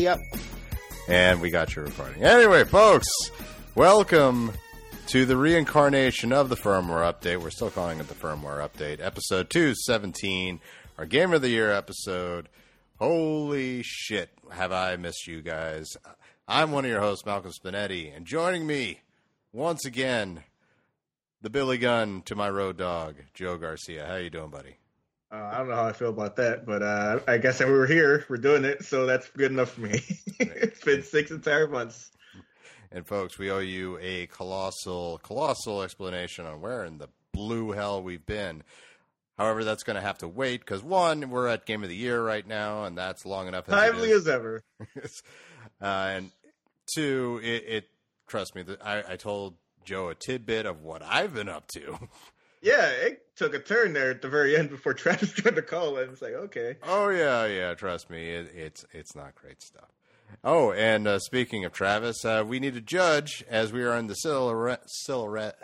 Yep. And we got your recording. Anyway, folks, welcome to the reincarnation of the Firmware Update. We're still calling it the Firmware Update. Episode 217, our Game of the Year episode. Holy shit, have I missed you guys. I'm one of your hosts, Malcolm Spinetti, and joining me once again, the Billy Gunn to my road dog, Joe Garcia. How you doing, buddy? I don't know how I feel about that, but I guess that we were here. We're doing it, so that's good enough for me. It's been 6 entire months. And, folks, we owe you a colossal explanation on where in the blue hell we've been. However, that's going to have to wait because, one, we're at Game of the Year right now, and that's long enough. Timely as ever. And, two, it trust me, I told Joe a tidbit of what I've been up to. Yeah, it took a turn there at the very end before Travis tried to call and it's like, okay. Oh, yeah, trust me. It's not great stuff. Oh, and speaking of Travis, we need a judge as we are in the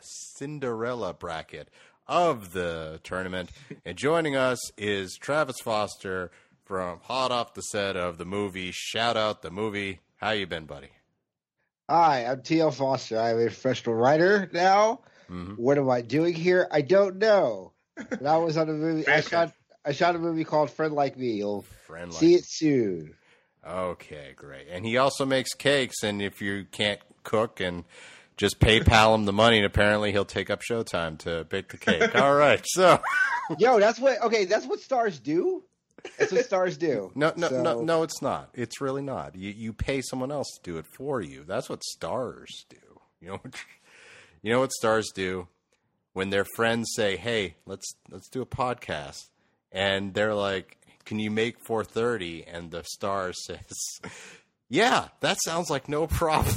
Cinderella bracket of the tournament. And joining us is Travis Foster from hot off the set of the movie Shout Out the Movie. How you been, buddy? Hi, I'm T.L. Foster. I'm a professional writer now. Mm-hmm. What am I doing here? I don't know. But I was on a movie. I shot a movie called "Friend Like Me." You'll see it soon. Okay, great. And he also makes cakes. And if you can't cook, and just PayPal him the money, and apparently he'll take up showtime to bake the cake. All right, so yo, that's what. Okay, that's what stars do. That's what stars do. No, it's not. It's really not. You pay someone else to do it for you. That's what stars do. You know what stars do when their friends say, "Hey, let's do a podcast," and they're like, "Can you make 4:30?" And the star says, "Yeah, that sounds like no problem."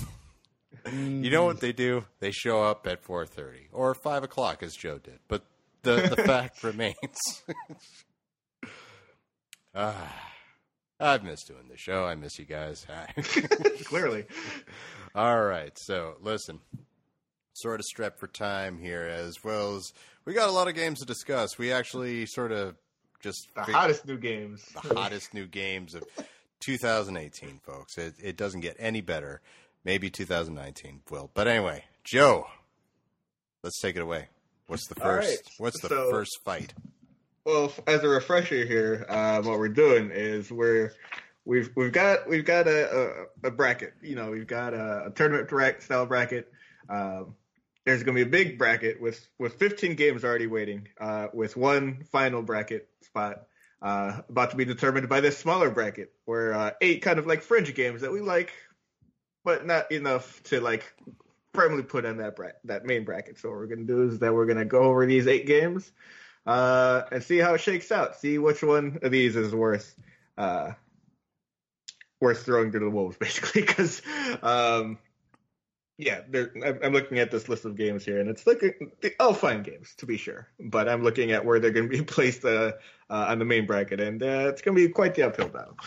You know what they do? They show up at 4:30 or 5 o'clock, as Joe did. But the fact remains. I've missed doing the show. I miss you guys. Clearly. All right. So listen, sort of strapped for time here, as well as we got a lot of games to discuss. We actually sort of just the hottest new games of 2018, folks. It doesn't get any better. Maybe 2019 will. But anyway, Joe, let's take it away. What's the first? Right. What's the first fight? Well, as a refresher here, what we're doing is we've got a bracket. You know, we've got a tournament style bracket. There's going to be a big bracket with 15 games already waiting, with one final bracket spot about to be determined by this smaller bracket, where 8 kind of like fringe games that we like, but not enough to like firmly put on that main bracket. So what we're going to do is that we're going to go over these 8 games. And see how it shakes out. See which one of these is worth throwing to the wolves, basically. Because, I'm looking at this list of games here, and it's looking all fine games to be sure. But I'm looking at where they're going to be placed on the main bracket, and it's going to be quite the uphill battle.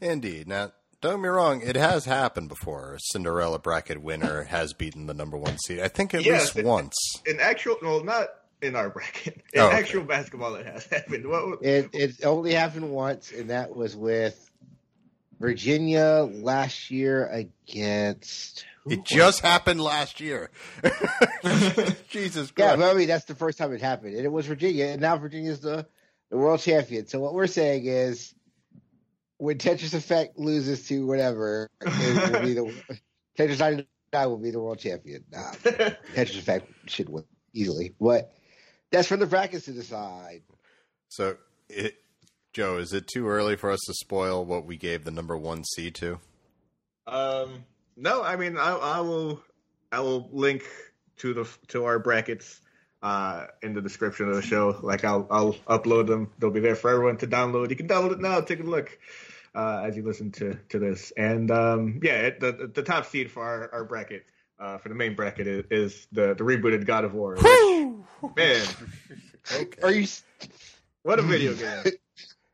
Indeed. Now, don't get me wrong; it has happened before. A Cinderella bracket winner has beaten the number one seed. I think at least once. In actual, well, not in our bracket. In actual basketball, it has happened. It only happened once, and that was with Virginia last year against... It just happened last year. Jesus Christ. Yeah, but I mean, that's the first time it happened. And it was Virginia, and now Virginia's the world champion. So what we're saying is when Tetris Effect loses to whatever, it will be the Tetris 99 will be the world champion. Nah, Tetris Effect should win easily, but... That's for the brackets to decide. So, Joe, is it too early for us to spoil what we gave the number one seed to? No, I mean, I will link to our brackets in the description of the show. Like, I'll upload them; they'll be there for everyone to download. You can download it now. Take a look as you listen to this. And the top seed for our bracket for the main bracket is the rebooted God of War. Man, okay. Are you? What a video game!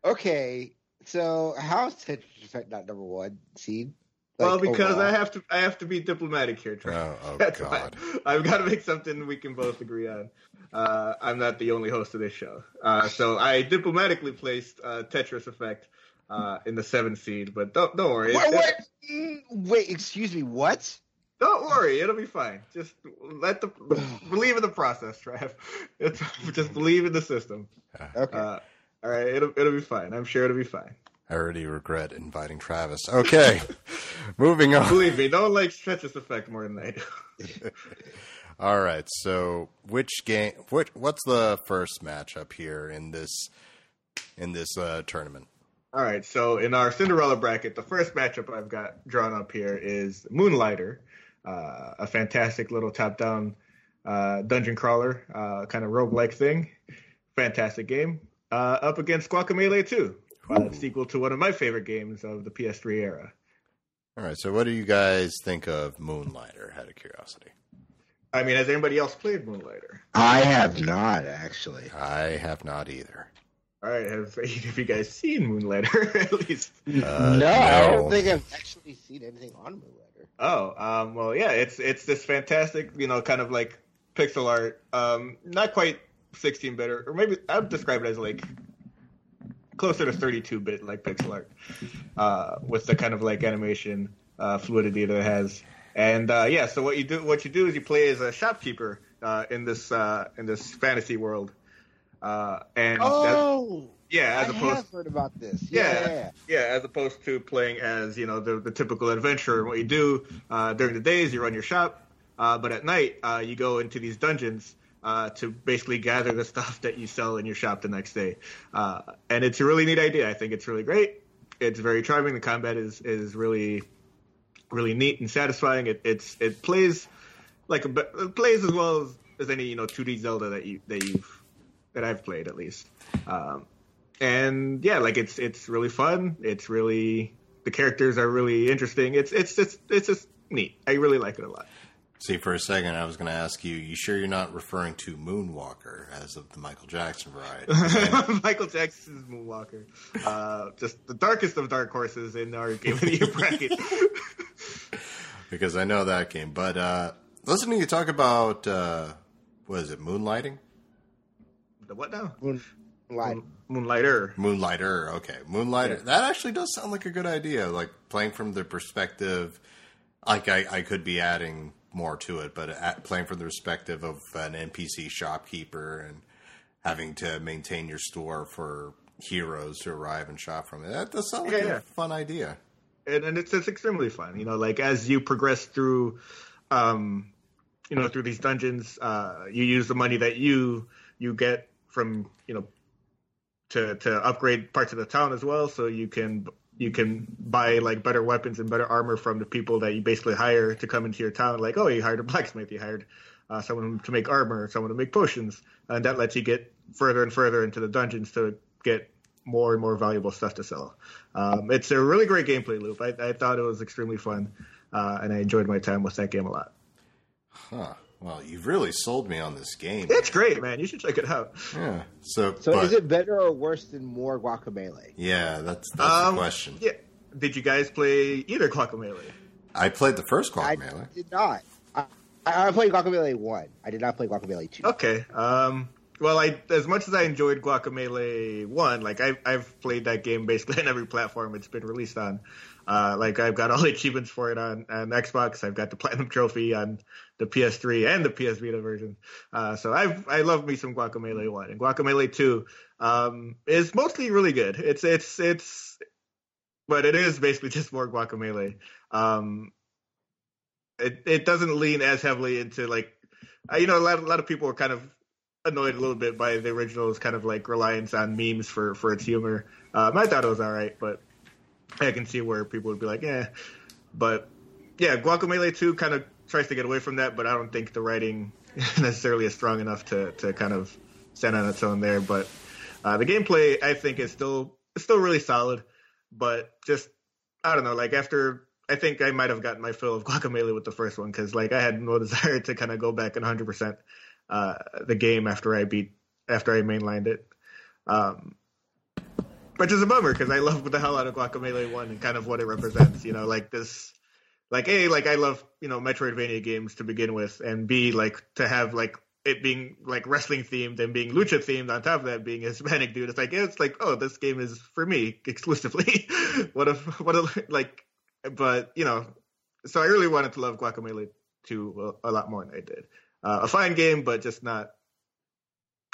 Okay, so how's Tetris Effect not number one seed? Like, well, because I have to be diplomatic here, Travis. Oh, God! I've got to make something we can both agree on. I'm not the only host of this show, so I diplomatically placed Tetris Effect in the seventh seed, but don't worry. Wait, excuse me, what? Don't worry, it'll be fine. Just believe in the process, Trav. Just believe in the system. Okay. All right, it'll be fine. I'm sure it'll be fine. I already regret inviting Travis. Okay, moving on. Believe me, don't like Tetris Effect more than I do. All right, so which game? What's the first matchup here in this tournament? All right, so in our Cinderella bracket, the first matchup I've got drawn up here is Moonlighter, a fantastic little top-down dungeon crawler, kind of roguelike thing. Fantastic game. Up against Guacamelee 2. Sequel to one of my favorite games of the PS3 era. All right, so what do you guys think of Moonlighter, out of curiosity? I mean, has anybody else played Moonlighter? I have not, actually. I have not either. All right, have either of you guys seen Moonlighter, at least? No, I don't think I've actually seen anything on Moonlighter. Oh, well, yeah, it's this fantastic, kind of like pixel art, not quite 16-bit, or maybe I would describe it as like closer to 32-bit like pixel art, with the kind of like animation fluidity that it has. And yeah, so what you do is you play as a shopkeeper in this fantasy world. As opposed to heard about this. Yeah, as opposed to playing as the typical adventurer. What you do during the day is you run your shop, but at night you go into these dungeons. To basically gather the stuff that you sell in your shop the next day. And it's a really neat idea. I think it's really great. It's very charming. The combat is really, really neat and satisfying. It plays like it plays as well as any 2D Zelda that I've played, at least. And yeah, like it's really fun. It's really, the characters are really interesting. It's just neat. I really like it a lot. See, for a second, I was going to ask you, you sure you're not referring to Moonwalker as of the Michael Jackson variety? Okay? Michael Jackson's Moonwalker. Just the darkest of dark horses in our Game of the Year bracket. Because I know that game. But listening to you talk about, what is it, Moonlighting? The what now? Moonlighter. Moonlighter, okay. Moonlighter. Yeah. That actually does sound like a good idea. Like, playing from the perspective, like I could be adding more to it, but playing from the perspective of an NPC shopkeeper and having to maintain your store for heroes to arrive and shop from it. That does sound like a fun idea. And it's extremely fun. Like as you progress through, through these dungeons, you use the money that you get from, to upgrade parts of the town as well. So you can buy like better weapons and better armor from the people that you basically hire to come into your town. Like, oh, you hired a blacksmith, you hired someone to make armor, someone to make potions. And that lets you get further and further into the dungeons to get more and more valuable stuff to sell. It's a really great gameplay loop. I thought it was extremely fun. And I enjoyed my time with that game a lot. Huh. Well, you've really sold me on this game. It's great, man. You should check it out. Yeah. So is it better or worse than more Guacamelee? Yeah, that's the question. Yeah. Did you guys play either Guacamelee? I played the first Guacamelee. I did not. I played Guacamelee 1. I did not play Guacamelee 2. Okay. Well, as much as I enjoyed Guacamelee 1, like I've played that game basically on every platform it's been released on. Like I've got all the achievements for it on Xbox. I've got the Platinum Trophy on the PS3 and the PS Vita version. So I love me some Guacamelee 1, and Guacamelee 2 is mostly really good. But it is basically just more Guacamelee. It doesn't lean as heavily into like a lot of people are kind of annoyed a little bit by the original's kind of like reliance on memes for its humor. I thought it was all right, but I can see where people would be like, eh. But, yeah, Guacamelee 2 kind of tries to get away from that, but I don't think the writing necessarily is strong enough to kind of stand on its own there. But the gameplay, I think, is still really solid. But just, I don't know, like after, I think I might have gotten my fill of Guacamelee with the first one because, like, I had no desire to kind of go back and 100% the game after I mainlined it. Which is a bummer because I love the hell out of Guacamelee 1 and kind of what it represents. Like this, like A, like I love Metroidvania games to begin with, and B, like to have like it being like wrestling themed and being lucha themed on top of that being a Hispanic dude, it's like, oh, this game is for me exclusively. What if, but you know, so I really wanted to love Guacamelee 2 a lot more than I did. A fine game, but just not,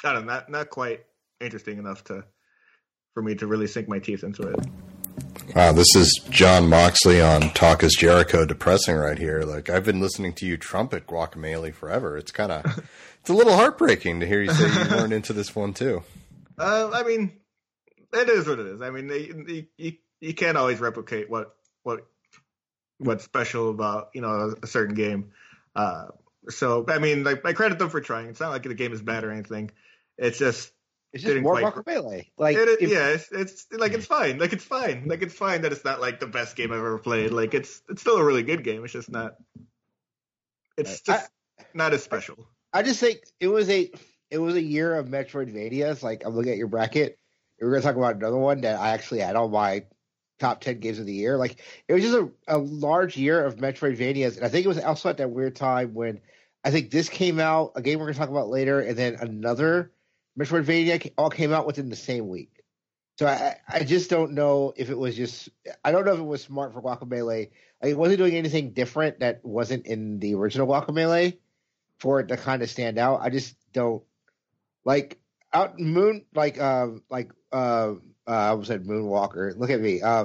I don't know, not quite interesting enough for me to really sink my teeth into it. Wow, this is John Moxley on Talk Is Jericho, depressing right here. Like, I've been listening to you trumpet Guacamelee forever. It's kind of, it's a little heartbreaking to hear you say you weren't into this one too. I mean, it is what it is. I mean, you can't always replicate what's special about, you know, a certain game. So, I mean, like, I credit them for trying. It's not like the game is bad or anything. It's just more Guacamelee. Like, it's fine. Like, it's fine that it's not like the best game I've ever played. Like, it's still a really good game. It's just not. It's just not as special. I just think it was a year of Metroidvanias. Like, I'm looking at your bracket. We're gonna talk about another one that I actually had on my top 10 games of the year. Like, it was just a large year of Metroidvanias, and I think it was also at that weird time when I think this came out, a game we're gonna talk about later, and then another Metroidvania all came out within the same week. So I just don't know if it was just – I don't know if it was smart for Guacamelee. Like, it wasn't doing anything different that wasn't in the original Guacamelee for it to kind of stand out. I just don't – like, out Moon – I almost said Moonwalker. Look at me. I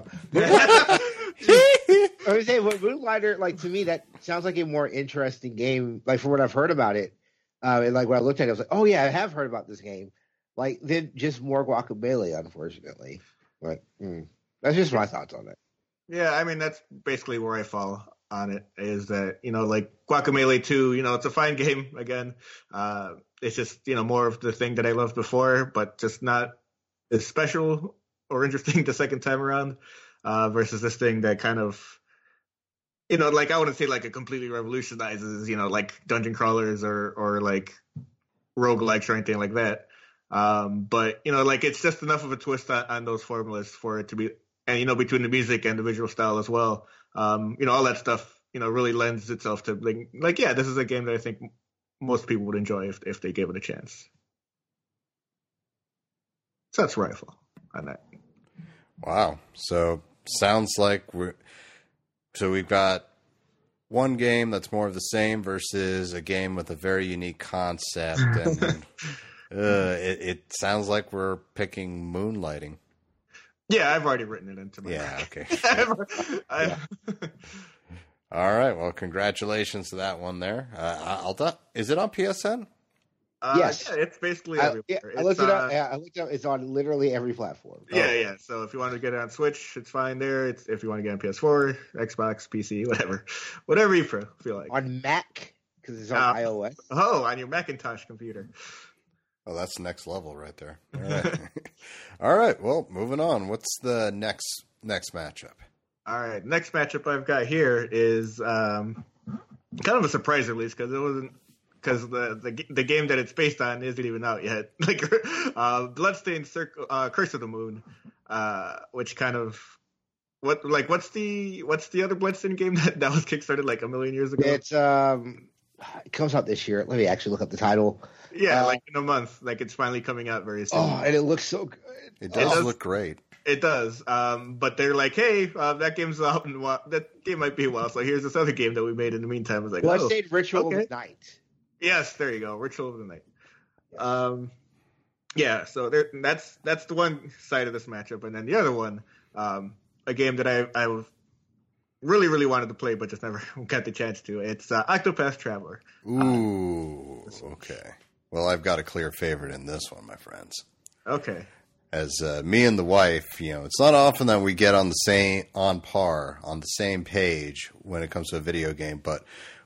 was saying, Moonlighter, like, to me, that sounds like a more interesting game, like, from what I've heard about it. And like when I looked at it, I was like, "Oh yeah, I have heard about this game." Like, then just more Guacamelee, unfortunately. But that's just my thoughts on it. Yeah, I mean, that's basically where I fall on it. Is that, you know, like Guacamelee 2, you know, it's a fine game again. It's just, you know, more of the thing that I loved before, but just not as special or interesting the second time around. Versus this thing that kind of, you know, like, I wouldn't say like it completely revolutionizes, you know, like dungeon crawlers or like roguelikes or anything like that. But, you know, like, it's just enough of a twist on those formulas for it to be, and, you know, between the music and the visual style as well, you know, all that stuff, you know, really lends itself to like, yeah, this is a game that I think most people would enjoy if they gave it a chance. So that's where I fall on that. Wow. So sounds like we've got one game that's more of the same versus a game with a very unique concept. And it sounds like we're picking Moonlighting. Yeah, I've already written it into my bracket. Okay. All right. Well, congratulations to that one there. Is it on PSN? Yes. Yeah, it's basically everywhere. I looked it up. It's on literally every platform. Oh. Yeah. So if you want to get it on Switch, it's fine there. It's, if you want to get it on PS4, Xbox, PC, whatever you feel like. On Mac, because it's on iOS. Oh, on your Macintosh computer. Oh, that's the next level right there. All right. All right. Well, moving on. What's the next matchup? All right. Next matchup I've got here is kind of a surprise release because it wasn't. Because the game that it's based on isn't even out yet. Like, Bloodstained: Curse of the Moon, which kind of what's the other Bloodstained game that was kickstarted like a million years ago? It's it comes out this year. Let me actually look up the title. Yeah, like in a month. Like, it's finally coming out very soon. Oh, and it looks so good. It does look great. It does, but they're like, "Hey, that game's out, and that game might be a while. So here's this other game that we made in the meantime." It's like Bloodstained Ritual of Night. Yes, there you go. Ritual of the Night. Yeah, so that's the one side of this matchup. And then the other one, a game that I really, really wanted to play but just never got the chance to. It's Octopath Traveler. Ooh, okay. Well, I've got a clear favorite in this one, my friends. Okay. As me and the wife, you know, it's not often that we get on the same page when it comes to a video game, but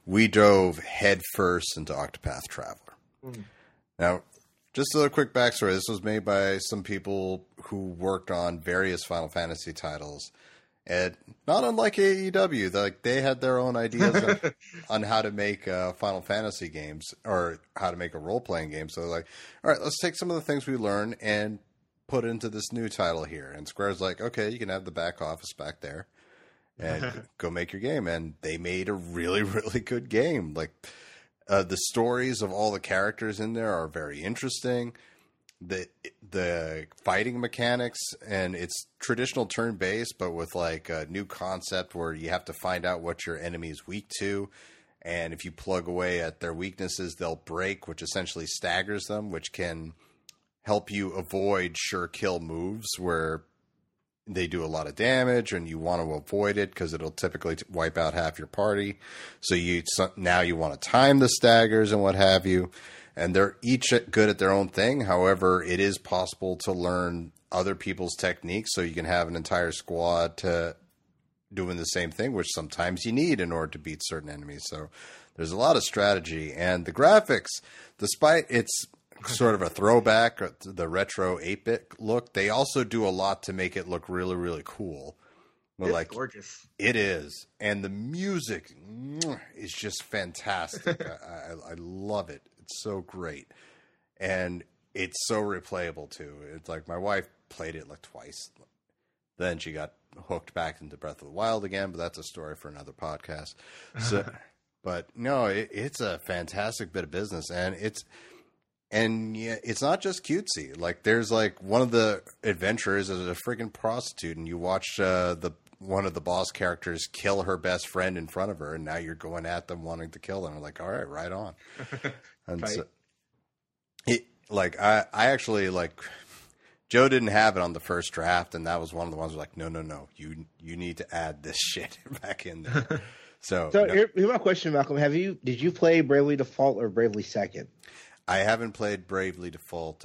we drove headfirst into Octopath Traveler. Mm. Now, just a little quick backstory. This was made by some people who worked on various Final Fantasy titles. And not unlike AEW, they had their own ideas on how to make Final Fantasy games or how to make a role-playing game. So they're like, all right, let's take some of the things we learned and put into this new title here. And Square's like, okay, you can have the back office back there. And go make your game. And they made a really, really good game. Like, The stories of all the characters in there are very interesting. The fighting mechanics, and it's traditional turn-based, but with like a new concept where you have to find out what your enemy is weak to. And if you plug away at their weaknesses, they'll break, which essentially staggers them, which can help you avoid sure-kill moves where they do a lot of damage and you want to avoid it because it'll typically wipe out half your party. So now you want to time the staggers and what have you. And they're each good at their own thing. However, it is possible to learn other people's techniques so you can have an entire squad to doing the same thing, which sometimes you need in order to beat certain enemies. So there's a lot of strategy. And the graphics, despite it's sort of a throwback, the retro 8-bit look, they also do a lot to make it look really, really cool. It's like, gorgeous. It is. And the music is just fantastic. I love it. It's so great. And it's so replayable, too. It's like my wife played it like twice. Then she got hooked back into Breath of the Wild again, but that's a story for another podcast. So, but no, it's a fantastic bit of business, and it's not just cutesy. Like there's like one of the adventurers is a freaking prostitute, and you watch the one of the boss characters kill her best friend in front of her, and now you're going at them wanting to kill them. I'm like, all right, right on. And so, I actually like. Joe didn't have it on the first draft, and that was one of the ones where like, no, you need to add this shit back in there. So here's my question, Malcolm. Did you play Bravely Default or Bravely Second? I haven't played Bravely Default.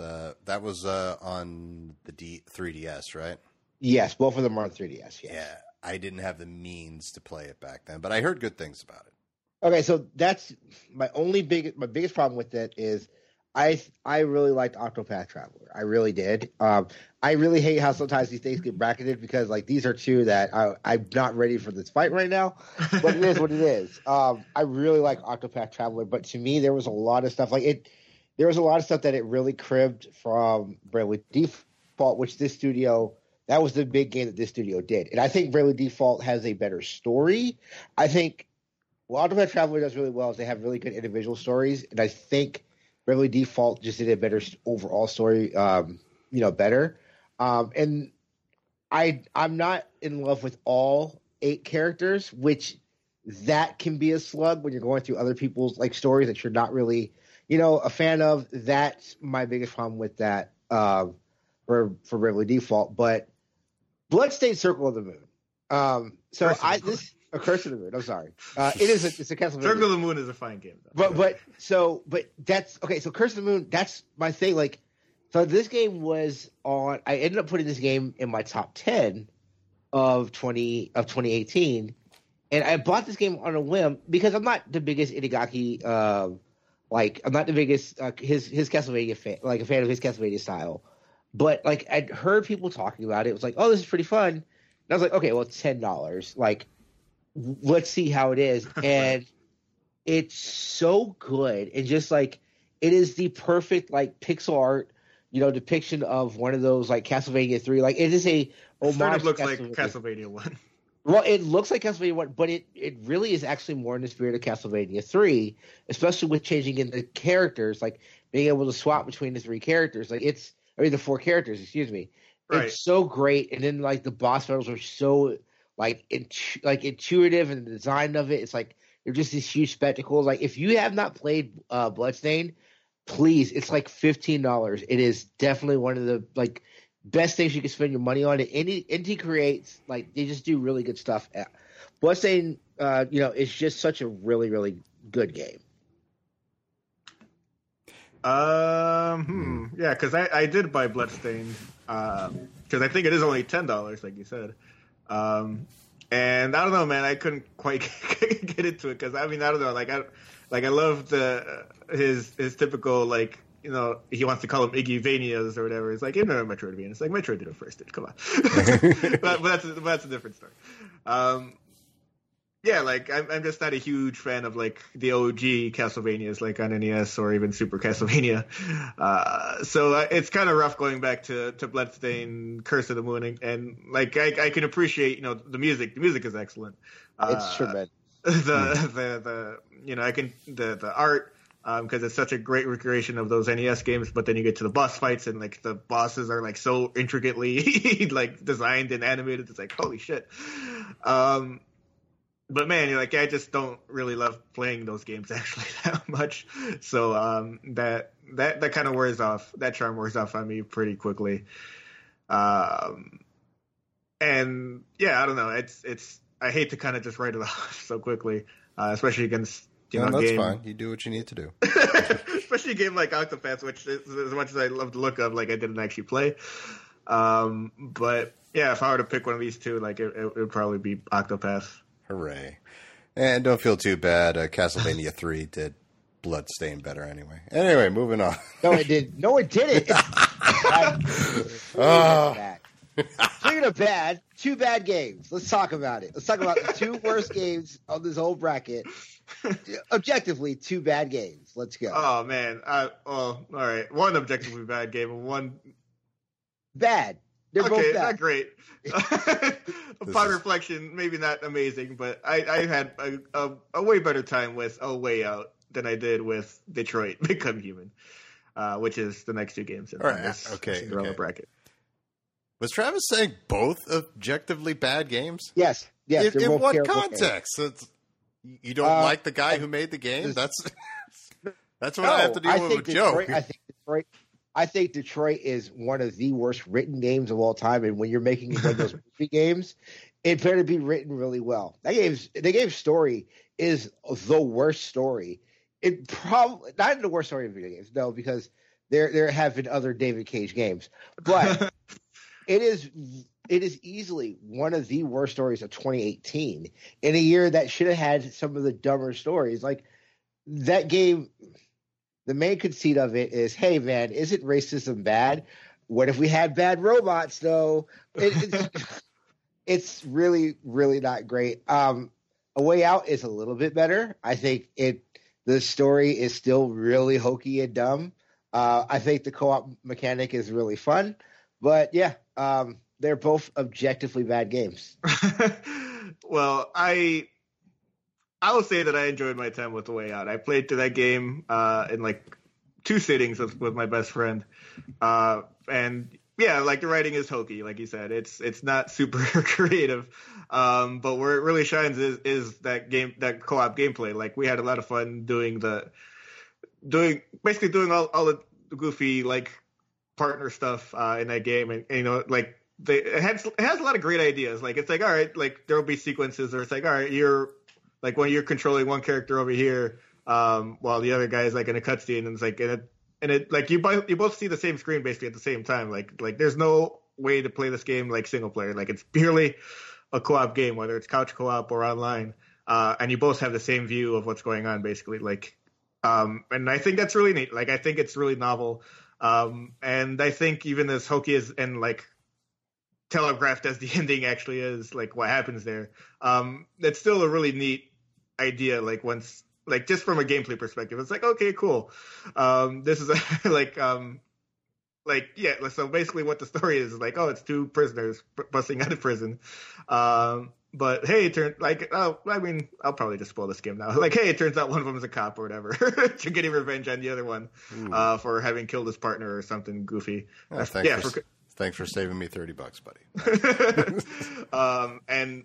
That was on the 3DS, right? Yes, both of them are on 3DS. Yes. Yeah, I didn't have the means to play it back then, but I heard good things about it. Okay, so that's my biggest problem with it is. I really liked Octopath Traveler. I really did. I really hate how sometimes these things get bracketed because like these are two that I'm not ready for this fight right now. But it is what it is. I really like Octopath Traveler, but to me there was a lot of stuff that it really cribbed from Bravely Default, which this studio that was the big game that this studio did. And I think Bravely Default has a better story. I think what Octopath Traveler does really well is they have really good individual stories, and I think Bravely Default just did a better overall story, better. And I'm not in love with all 8 characters, which that can be a slug when you're going through other people's like stories that you're not really, a fan of. That's my biggest problem with that for Bravely Default. But Bloodstained: Circle of the Moon. Curse of the Moon. I'm sorry. It's a Castlevania. Circle of the Moon is a fine game, though. But that's okay. So Curse of the Moon. That's my thing. Like, so this game was on. I ended up putting this game in my top 10 of 2018, and I bought this game on a whim because I'm not the biggest Itagaki. I'm not the biggest his Castlevania fan. Like a fan of his Castlevania style, but like I'd heard people talking about it. It was like, oh, this is pretty fun. And I was like, okay, well, it's $10. Like. Let's see how it is. And it's so good. And just like it is the perfect like pixel art, depiction of one of those like Castlevania 3. Like it is a homage. It sort of looks like Castlevania 1. Well, it looks like Castlevania 1, but it really is actually more in the spirit of Castlevania 3, especially with changing in the characters, like being able to swap between the 3 characters. Like the 4 characters, excuse me. Right. It's so great. And then like the boss battles are so intuitive, and the design of it, it's like they're just these huge spectacles. Like if you have not played Bloodstained, please, it's like $15. It is definitely one of the like best things you can spend your money on. Indie creates like they just do really good stuff. Bloodstained, it's just such a really, really good game. Yeah, because I did buy Bloodstained because I think it is only $10, like you said. And I don't know, man, I couldn't quite get into it because I don't know, I love his typical like he wants to call them Iggyvanias or whatever. It's like Metroidvania. It's like Metroid did it first, dude. Come on, but that's a different story. Yeah, like I'm just not a huge fan of like the OG Castlevanias, like on NES or even Super Castlevania. So it's kind of rough going back to Bloodstained: Curse of the Moon, and like I can appreciate the music. The music is excellent. It's tremendous. the art, because it's such a great recreation of those NES games. But then you get to the boss fights, and like the bosses are like so intricately like designed and animated. It's like, holy shit. But man, you're like, I just don't really love playing those games actually that much. So that kind of wears off. That charm wears off on me pretty quickly. And yeah, I don't know. It's I hate to kind of just write it off so quickly, especially against you know. That's game. Fine. You do what you need to do. Especially a game like Octopath, which is, as much as I love the look of, like I didn't actually play. But yeah, if I were to pick one of these two, like it would probably be Octopath. Hooray. And don't feel too bad. Castlevania 3 did Bloodstained better anyway. Anyway, moving on. No, it didn't. No, it didn't. Speaking of bad, two bad games. Let's talk about it. Let's talk about the two worst games of this whole bracket. Objectively, two bad games. Let's go. Oh, man. All right. One objectively bad game and one bad. They're both bad. Not great. Upon reflection, maybe not amazing, but I had a way better time with A Way Out than I did with Detroit Become Human, which is the next two games in this bracket. Was Travis saying both objectively bad games? Yes. In what context? You don't like the guy who made the game? That's what I have to deal with Joe. I think Detroit is one of the worst written games of all time, and when you're making one of those movie games, it better be written really well. The game's story is the worst story. It probably not the worst story of video games, no, because there have been other David Cage games, but it is easily one of the worst stories of 2018 in a year that should have had some of the dumber stories. Like that game. The main conceit of it is, hey, man, isn't racism bad? What if we had bad robots, though? It's really, really not great. A Way Out is a little bit better. I think the story is still really hokey and dumb. I think the co-op mechanic is really fun. But, yeah, they're both objectively bad games. Well, I will say that I enjoyed my time with The Way Out. I played through that game in like two sittings with my best friend, and yeah, like the writing is hokey, like you said. It's not super creative, but where it really shines is that co-op gameplay. Like we had a lot of fun doing all the goofy like partner stuff in that game, and you know like. It has a lot of great ideas. Like it's like, all right, like there'll be sequences where it's like, all right, you're like when you're controlling one character over here, while the other guy is like in a cutscene, and it's like and it like you both see the same screen basically at the same time. Like there's no way to play this game like single player. Like it's purely a co-op game, whether it's couch co-op or online, and you both have the same view of what's going on basically. Like, and I think that's really neat. Like I think it's really novel, and I think even as hokey as and like telegraphed as the ending actually is, like what happens there, that's still a really neat idea. Like once, like just from a gameplay perspective, it's like, okay, cool. This is yeah. So basically what the story is like, oh, it's two prisoners busting out of prison. But hey, it turns like, oh, I mean, I'll probably just spoil this game now. Like, hey, it turns out one of them is a cop or whatever. You're getting revenge on the other one for having killed his partner or something goofy. Oh, Thanks for saving me $30, buddy. Nice. And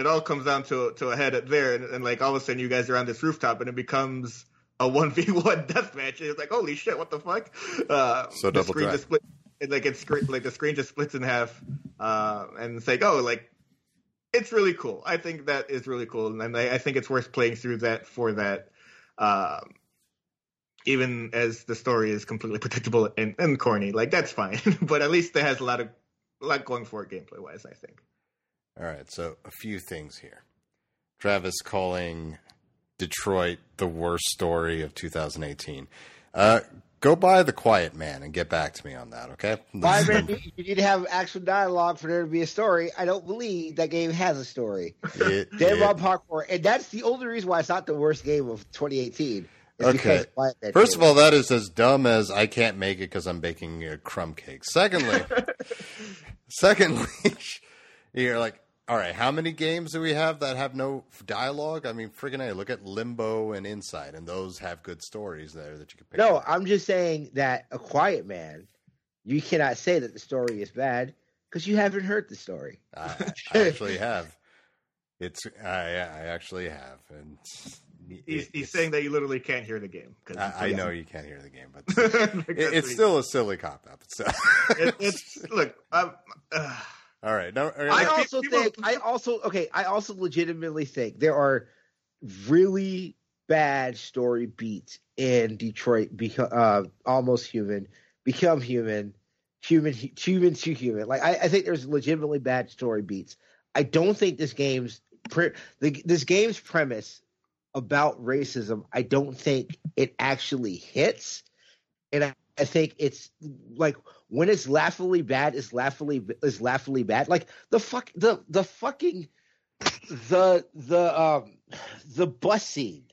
it all comes down to a head at there, and like all of a sudden you guys are on this rooftop, and it becomes a 1v1 death match. It's like, holy shit, what the fuck? So double track. The screen just splits in half, and it's like, oh, like it's really cool. I think that is really cool, and I think it's worth playing through that for that. Even as the story is completely predictable and corny, like that's fine. But at least it has a lot going for it gameplay wise, I think. All right, so a few things here. Travis calling Detroit the worst story of 2018. Go buy The Quiet Man and get back to me on that, okay? You need to have actual dialogue for there to be a story. I don't believe that game has a story. Rob Hardcore, and that's the only reason why it's not the worst game of 2018. Okay. First of all, that is as dumb as I can't make it because I'm baking a crumb cake. Secondly, you're like, All right, how many games do we have that have no dialogue? I mean, friggin' A, look at Limbo and Inside, and those have good stories there that you can pick up. I'm just saying that A Quiet Man, you cannot say that the story is bad because you haven't heard the story. I actually have. I actually have. And he's saying that you literally can't hear the game. I know you can't hear the game, but it's still a silly cop-up. So. Look, I'm... All right. No, I also legitimately think there are really bad story beats in Detroit Become Human. Like I think there's legitimately bad story beats. I don't think this game's premise about racism, I don't think it actually hits, and I think it's like when it's laughably bad, it's laughably bad. Like the bus scene,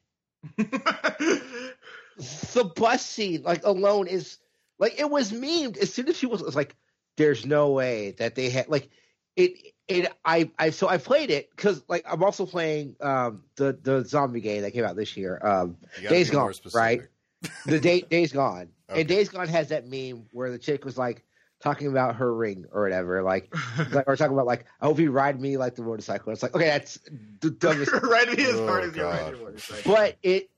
like alone is like it was memed as soon as she was like, "There's no way that they had like it." So I played it because like I'm also playing the zombie game that came out this year, Days Gone, right? Days Gone. Okay. And Days Gone has that meme where the chick was like talking about her ring or whatever, like or talking about like I hope you ride me like the motorcycle. It's like okay, that's the dumbest. Ride me as hard as you ride your motorcycle. But it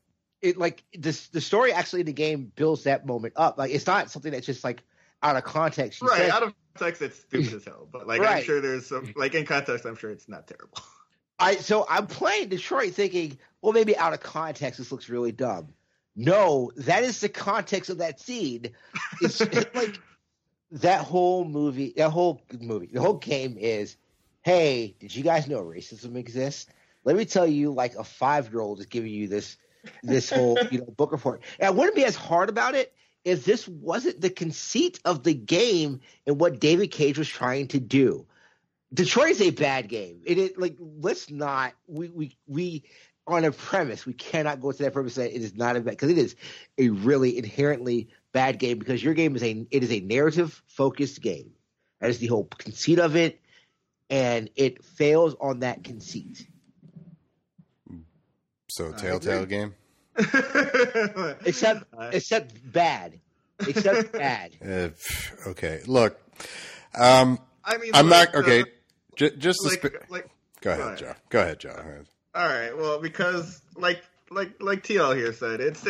like the story actually in the game builds that moment up. Like it's not something that's just like out of context. Right, out of context, it's stupid as hell. But like right. I'm sure there's some like in context, I'm sure it's not terrible. So I'm playing Detroit thinking, well, maybe out of context, this looks really dumb. No, that is the context of that scene. It's like the whole game is, hey, did you guys know racism exists? Let me tell you, like a 5-year-old is giving you this whole book report. And I wouldn't be as hard about it if this wasn't the conceit of the game and what David Cage was trying to do. Detroit is a bad game. On a premise, we cannot go to that premise that it is not a bad because it is a really inherently bad game because your game is a narrative focused game. That is the whole conceit of it, and it fails on that conceit. So Telltale game, except bad. Okay, look, I mean, I'm like, not okay. Go ahead, Joe. All right, well, because like TL here said, it's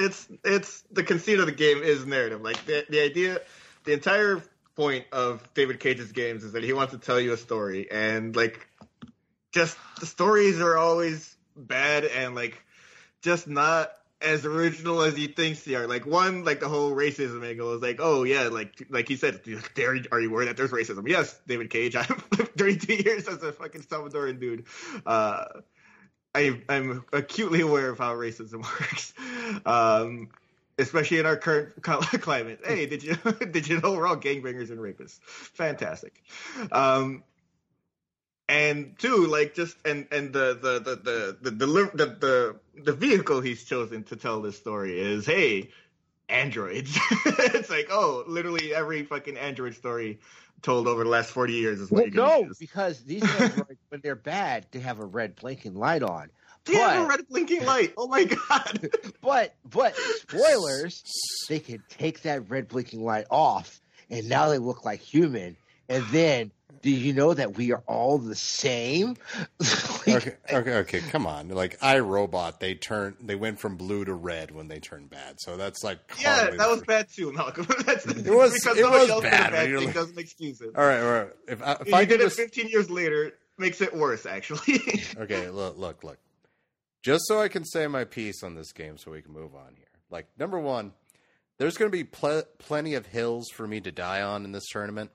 the conceit of the game is narrative. Like the idea, the entire point of David Cage's games is that he wants to tell you a story, and like just the stories are always bad and like just not as original as you think they are. Like one, like the whole racism angle is like, oh yeah, like he said, are you worried that there's racism? Yes, David Cage, I've lived 32 years as a fucking Salvadoran dude. I'm acutely aware of how racism works, especially in our current climate. Hey, did you know we're all gangbangers and rapists? Fantastic. And two, like just and the vehicle he's chosen to tell this story is, hey, androids. It's like, oh, literally every fucking android story told over the last 40 years is what you're going to use. Because these androids, when they're bad, they have a red blinking light on. They have a red blinking light. Oh, my God. But spoilers, they can take that red blinking light off, and now they look like human. And then, do you know that we are all the same? Okay, come on. Like iRobot, they went from blue to red when they turned bad. So that's like that was bad too, Malcolm. It was bad. It doesn't excuse it. All right. If you did it 15 years later, makes it worse actually. Okay, look. Just so I can say my piece on this game, so we can move on here. Like number one, there's going to be plenty of hills for me to die on in this tournament.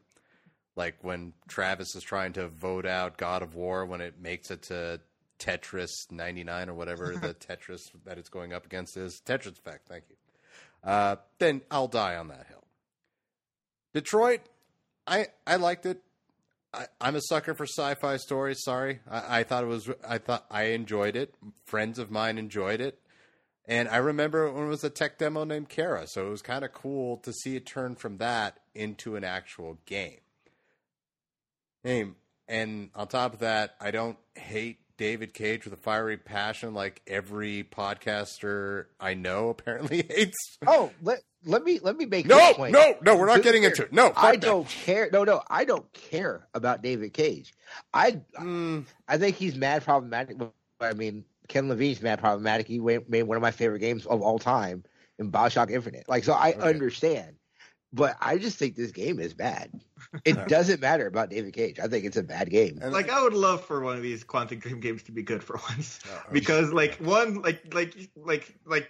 Like when Travis is trying to vote out God of War when it makes it to Tetris 99 or whatever the Tetris that it's going up against is. Tetris Effect, thank you. Then I'll die on that hill. Detroit, I liked it. I'm a sucker for sci-fi stories, sorry. I enjoyed it. Friends of mine enjoyed it. And I remember when it was a tech demo named Kara, so it was kind of cool to see it turn from that into an actual game. And on top of that, I don't hate David Cage with a fiery passion like every podcaster I know apparently hates. Oh, let me make this point. No, we're not getting into it. No, I don't care. No, I don't care about David Cage. I think he's mad problematic. I mean, Ken Levine's mad problematic. He made one of my favorite games of all time in BioShock Infinite. Like, so I understand. But I just think this game is bad. It doesn't matter about David Cage. I think it's a bad game. And like, I would love for one of these Quantic Dream games to be good for once, because like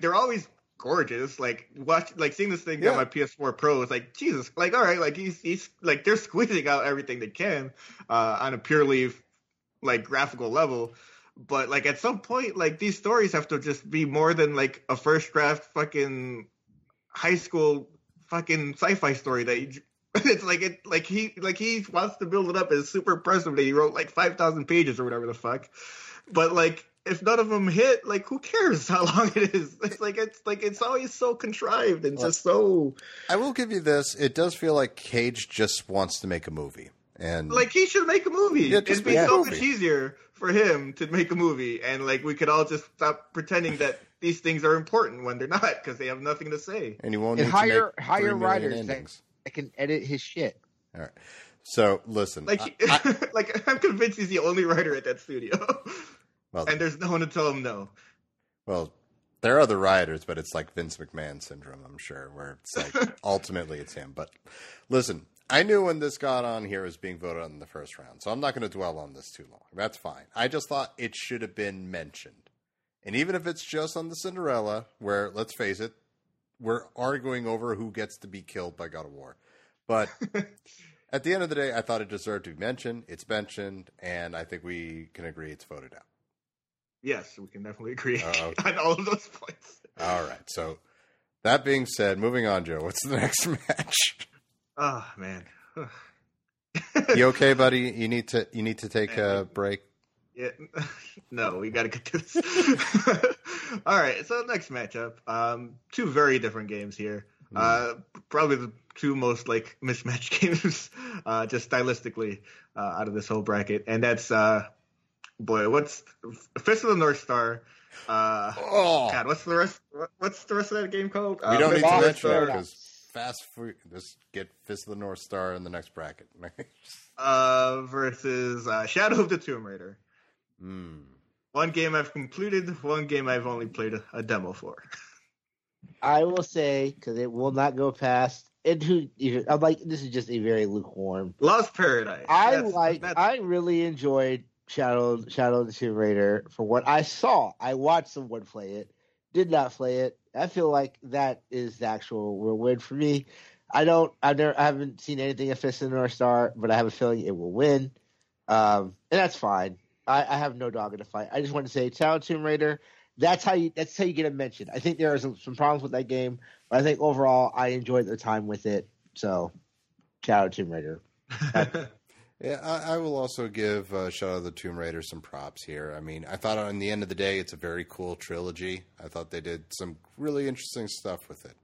they're always gorgeous. Like seeing this thing on my PS4 Pro is like Jesus. Like all right, like he's like they're squeezing out everything they can on a purely like graphical level. But like at some point, like these stories have to just be more than like a first draft fucking high school fucking sci-fi story that he wants to build it up as super impressive that he wrote like 5,000 pages or whatever the fuck, but like if none of them hit, like who cares how long it is? It's always so contrived and just so. I will give you this: it does feel like Cage just wants to make a movie, and like he should make a movie. It'd be so much easier for him to make a movie, and like we could all just stop pretending that. These things are important when they're not because they have nothing to say. And you won't need to make 3 million writers that can edit his shit. All right. So listen, like, I'm convinced he's the only writer at that studio, and there's no one to tell him no. Well, there are other writers, but it's like Vince McMahon syndrome, I'm sure, where it's like ultimately it's him. But listen, I knew when this got on here as being voted on in the first round, so I'm not going to dwell on this too long. That's fine. I just thought it should have been mentioned. And even if it's just on the Cinderella, where, let's face it, we're arguing over who gets to be killed by God of War. But at the end of the day, I thought it deserved to be mentioned. It's mentioned, and I think we can agree it's voted out. Yes, we can definitely agree on all of those points. All right. So that being said, moving on, Joe, what's the next match? Oh, man. You okay, buddy? You need to take a break? Yeah, no, we gotta get to this. All right, so next matchup, two very different games here. Probably the two most like mismatched games, just stylistically out of this whole bracket, and that's what's Fist of the North Star? God, what's the rest? What's the rest of that game called? We don't need to mention it because just get Fist of the North Star in the next bracket. Versus Shadow of the Tomb Raider. One game I've completed, one game I've only played a demo for. I will say, because it will not go past, I'm like, this is just a very lukewarm. Lost Paradise. I really enjoyed Shadow of the Tomb Raider for what I saw. I watched someone play it, did not play it. I feel like that is the actual real win for me. I haven't seen anything of Fist of the North Star, but I have a feeling it will win. And that's fine. I have no dog in the fight. I just want to say, Shadow of the Tomb Raider. That's how you get a mention. I think there are some problems with that game, but I think overall I enjoyed the time with it. So, Shadow of the Tomb Raider. Yeah, I will also give Shadow of the Tomb Raider some props here. I mean, I thought on the end of the day, it's a very cool trilogy. I thought they did some really interesting stuff with it.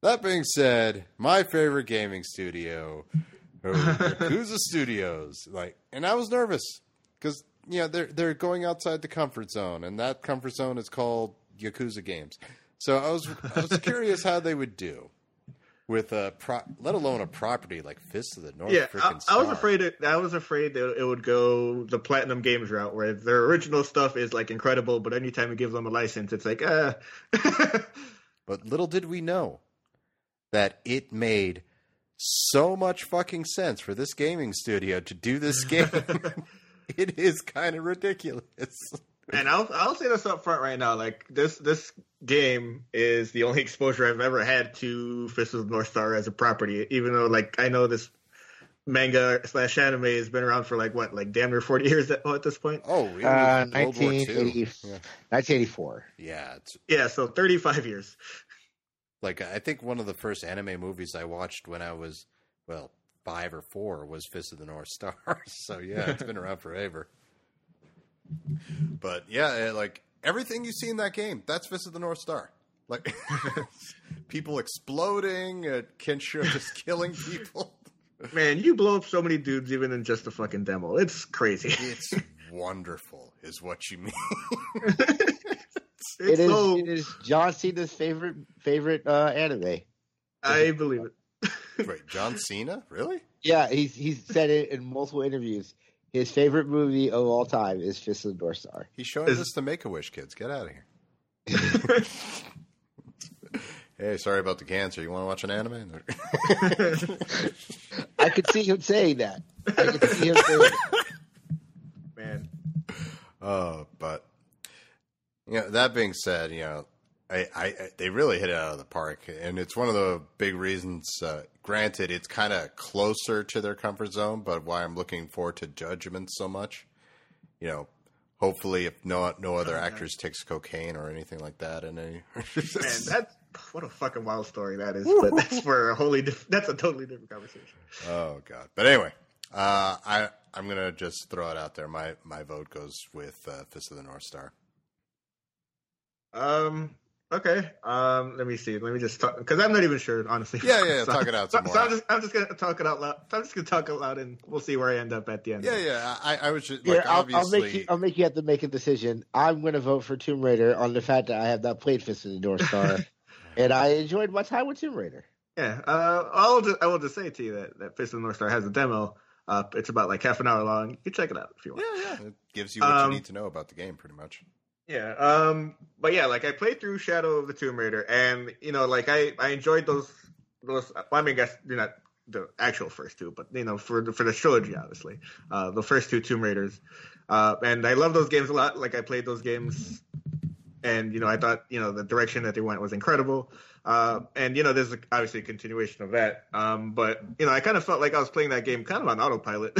That being said, my favorite gaming studio, Yakuza Studios, and I was nervous. Because, they're going outside the comfort zone, and that comfort zone is called Yakuza games. So I was curious how they would do with let alone a property like Fist of the North. Yeah, I was afraid that it would go the Platinum Games route, where their original stuff is like incredible, but anytime you give them a license, it's like But little did we know that it made so much fucking sense for this gaming studio to do this game. It is kind of ridiculous. And I'll say this up front right now. Like, this game is the only exposure I've ever had to Fist of the North Star as a property, even though, like, I know this manga/anime has been around for, like, what, like, damn near 40 years at this point? Oh, really? 1984. Yeah. Yeah, so 35 years. Like, I think one of the first anime movies I watched when I was, 5 or 4 was Fist of the North Star. So, yeah, it's been around forever. But, yeah, everything you see in that game, that's Fist of the North Star. Like, people exploding, Kensho just killing people. Man, you blow up so many dudes even in just a fucking demo. It's crazy. It's wonderful, is what you mean. It is John Cena's favorite anime. I believe it. Wait, John Cena? Really? Yeah, he's said it in multiple interviews. His favorite movie of all time is Fist of the North Star. He's showing us the Make-A-Wish kids. Get out of here. Hey, sorry about the cancer. You want to watch an anime? I could see him saying that. Man. But you know, that being said, you know, they really hit it out of the park, and it's one of the big reasons. Granted, it's kind of closer to their comfort zone, but why I'm looking forward to Judgment so much. You know, hopefully, if no other actors takes cocaine or anything like that in any. Man, that's. What a fucking wild story that is, but that's for a totally different conversation. Oh God! But anyway, I'm gonna just throw it out there. My vote goes with Fist of the North Star. Okay. Let me see. Let me just talk because I'm not even sure, honestly. Yeah. So, talk it out some more. I'm just gonna talk it out loud. So I'm just gonna talk it loud, and we'll see where I end up at the end. Yeah. I was just like, obviously. I'll make you have to make a decision. I'm gonna vote for Tomb Raider on the fact that I have not played Fist of the North Star. And I enjoyed my time with Tomb Raider. Yeah, I will just say to you that Fist of the North Star has a demo up. It's about like half an hour long. You can check it out if you want. Yeah. It gives you what you need to know about the game, pretty much. Yeah. But yeah, like I played through Shadow of the Tomb Raider, and you know, like I enjoyed those. Well, I mean, I guess they're not the actual first two, but you know, for the trilogy, obviously, the first two Tomb Raiders, and I love those games a lot. Like I played those games. And, you know, I thought, you know, the direction that they went was incredible. And, you know, there's obviously a continuation of that. But, you know, I kind of felt like I was playing that game kind of on autopilot.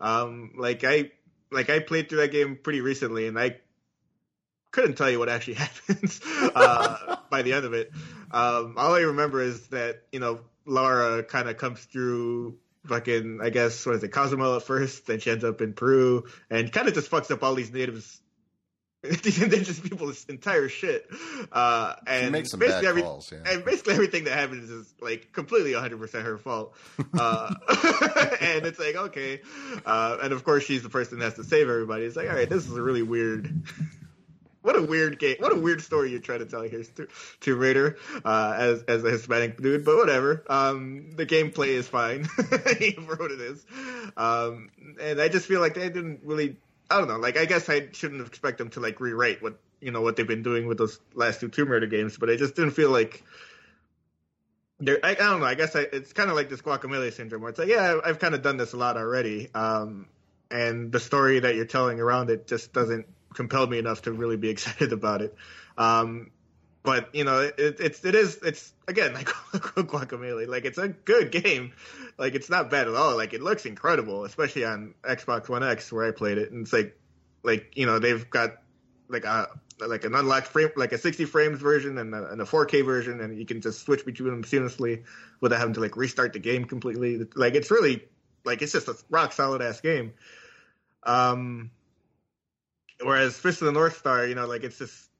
I played through that game pretty recently, and I couldn't tell you what actually happens by the end of it. All I remember is that, you know, Lara kind of comes through fucking, I guess, what is it, Cozumel at first. Then she ends up in Peru and kind of just fucks up all these natives. These indigenous people's entire shit, and basically calls, yeah. And basically everything that happens is like completely 100% her fault. And it's like okay, and of course she's the person that has to save everybody. It's like all right, this is a really weird. What a weird game! What a weird story you're trying to tell here, Tomb Raider, as a Hispanic dude. But whatever, the gameplay is fine for what it is, and I just feel like they didn't really. I don't know. Like, I guess I shouldn't expect them to like rewrite what they've been doing with those last two Tomb Raider games, but I just didn't feel like they're. I don't know. I guess it's kind of like this Guacamelee syndrome where it's like, yeah, I've kind of done this a lot already, and the story that you're telling around it just doesn't compel me enough to really be excited about it. But you know, it's again like Guacamelee. Like it's a good game. Like it's not bad at all. Like it looks incredible, especially on Xbox One X where I played it. And it's like you know, they've got like an unlocked frame, like a 60 frames version and a 4K version, and you can just switch between them seamlessly without having to like restart the game completely. Like it's really like it's just a rock solid ass game. Whereas Fist of the North Star, you know, like it's just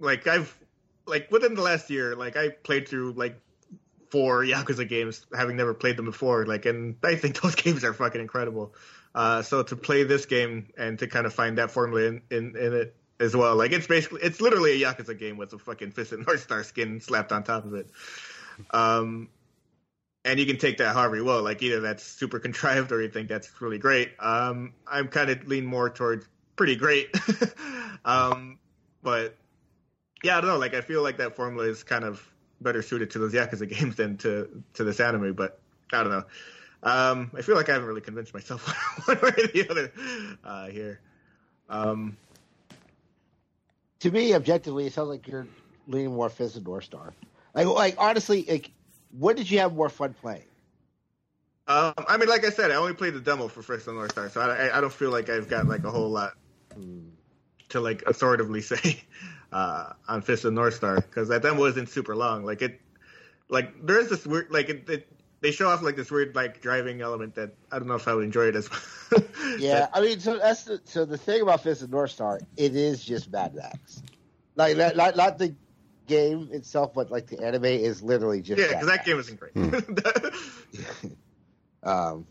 like I've. Like, within the last year, like, I played through, like, 4 Yakuza games, having never played them before. Like, and I think those games are fucking incredible. So to play this game and to kind of find that formula in it as well. Like, it's literally a Yakuza game with a fucking Fist of the North Star skin slapped on top of it. And you can take that however you will. Like, either that's super contrived or you think that's really great. I'm kind of lean more towards pretty great. But... yeah, I don't know. Like, I feel like that formula is kind of better suited to those Yakuza games than to this anime, but I don't know. I feel like I haven't really convinced myself one way or the other here. To me, objectively, it sounds like you're leaning more Fist of the North Star. Like honestly, like, what did you have more fun playing? I mean, like I said, I only played the demo for Fist of the North Star, so I don't feel like I've got, like, a whole lot to, like, authoritatively say. On Fist of the North Star, because that demo isn't super long. Like it, like there is this weird, like they show off like this weird like driving element that I don't know if I would enjoy it as well. Yeah, I mean, so that's the thing about Fist of the North Star. It is just Mad Max, like not the game itself, but like the anime is literally just. Yeah, because that game isn't great.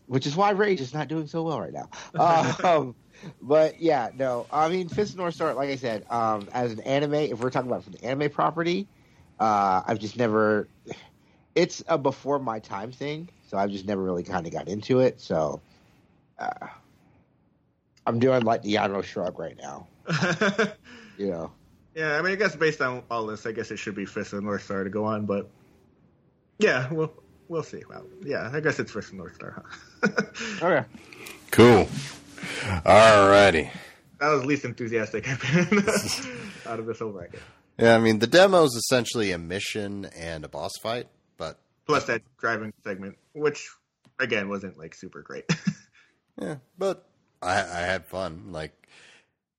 which is why Rage is not doing so well right now. But yeah, no, I mean, Fist of the North Star, like I said, as an anime, if we're talking about from the anime property, I've just never, it's a before my time thing, so I've just never really kind of got into it. So I'm doing like the Yano shrug right now. You know. Yeah, I mean, I guess based on all this, I guess it should be Fist of the North Star to go on, but yeah, we'll see. Well, yeah, I guess it's Fist of the North Star, huh? Okay. Cool. All righty. That was the least enthusiastic I've been out of this whole bracket. Yeah, I mean, the demo is essentially a mission and a boss fight, but... Plus that driving segment, which, again, wasn't, like, super great. Yeah, but I had fun. Like,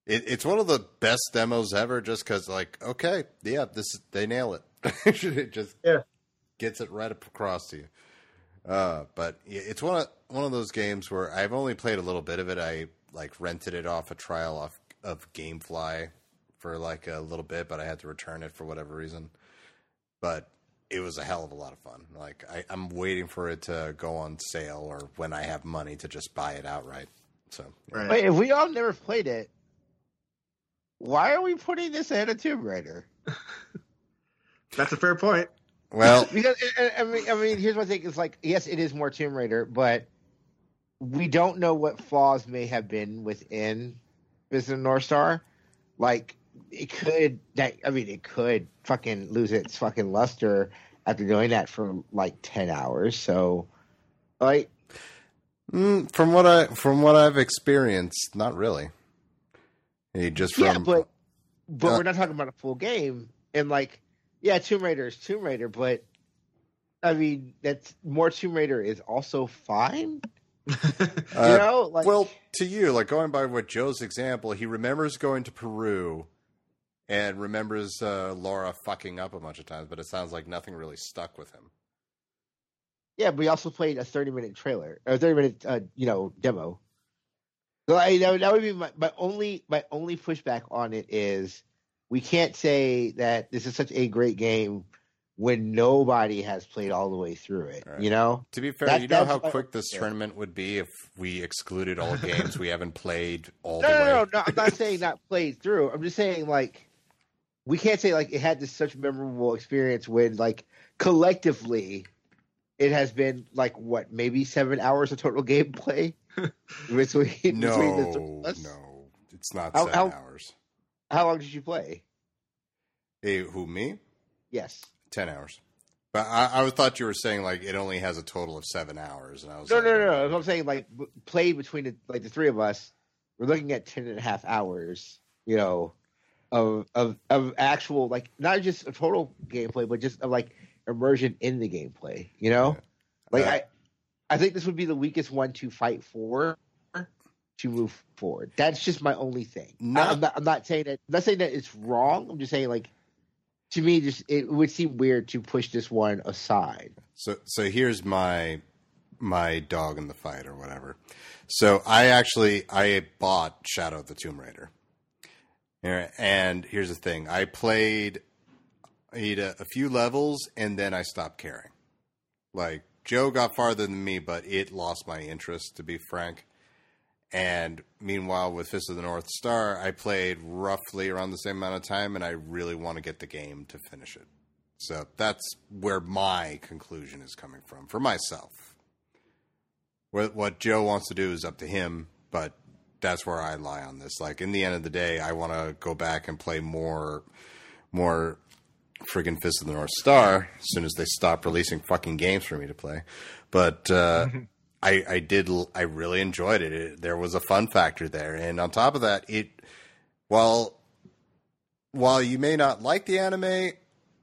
it's one of the best demos ever just because, like, okay, yeah, they nail it. It just gets it right up across to you. But it's one of those games where I've only played a little bit of it. I, like, rented it off a trial of Gamefly for, like, a little bit, but I had to return it for whatever reason. But it was a hell of a lot of fun. Like, I'm waiting for it to go on sale or when I have money to just buy it outright. So, right. Wait, if we all never played it, why are we putting this ahead of Tomb Raider? That's a fair point. Well, because I mean, here's my thing: it's like, yes, it is more Tomb Raider, but we don't know what flaws may have been within Fist of the North Star. Like, it could fucking lose its fucking luster after doing that for like 10 hours. So, like, from what I've experienced, not really. But we're not talking about a full game. And, like, yeah, Tomb Raider is Tomb Raider, but, I mean, that's more Tomb Raider is also fine. You know? Like, well, to you, like, going by what Joe's example, he remembers going to Peru and remembers Laura fucking up a bunch of times, but it sounds like nothing really stuck with him. Yeah, but we also played a 30-minute trailer, or 30-minute, demo. So that would be my only pushback on it is we can't say that this is such a great game when nobody has played all the way through it. Right. You know, to be fair, you know how quick this tournament would be if we excluded all games we haven't played all the way. No, I'm not saying not played through. I'm just saying, like, we can't say, like, it had this such memorable experience when, like, collectively it has been, like, what, maybe 7 hours of total gameplay. No, it's not 7 hours. How long did you play? Who, me? Yes. 10 hours. But I thought you were saying, like, it only has a total of 7 hours, and I was no. I'm saying, like, played between the three of us, we're looking at 10.5 hours. You know, of actual, like, not just a total gameplay, but just of, like, immersion in the gameplay. You know, I think this would be the weakest one to fight for to move forward. That's just my only thing. I'm not saying that it's wrong. I'm just saying, like, to me, just it would seem weird to push this one aside. So here's my dog in the fight or whatever. So I bought Shadow of the Tomb Raider, and here's the thing: I played a few levels and then I stopped caring, like. Joe got farther than me, but it lost my interest, to be frank. And meanwhile, with Fist of the North Star, I played roughly around the same amount of time, and I really want to get the game to finish it. So that's where my conclusion is coming from, for myself. What Joe wants to do is up to him, but that's where I lie on this. Like, in the end of the day, I want to go back and play more friggin' Fist of the North Star as soon as they stop releasing fucking games for me to play. But I really enjoyed it. There was a fun factor there. And on top of that, while you may not like the anime,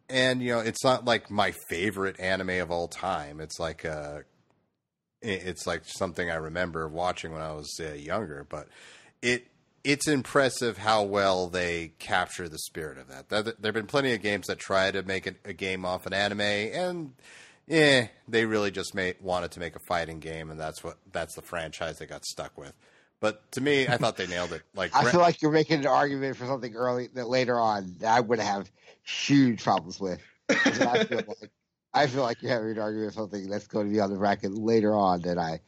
and, you know, it's not like my favorite anime of all time. It's like something I remember watching when I was younger, but it's impressive how well they capture the spirit of that. There have been plenty of games that try to make a game off an anime, and they really just wanted to make a fighting game, and that's the franchise they got stuck with. But to me, I thought they nailed it. Like, I feel like you're making an argument for something early that later on that I would have huge problems with. I feel like you're having an argument with something that's going to be on the bracket later on that I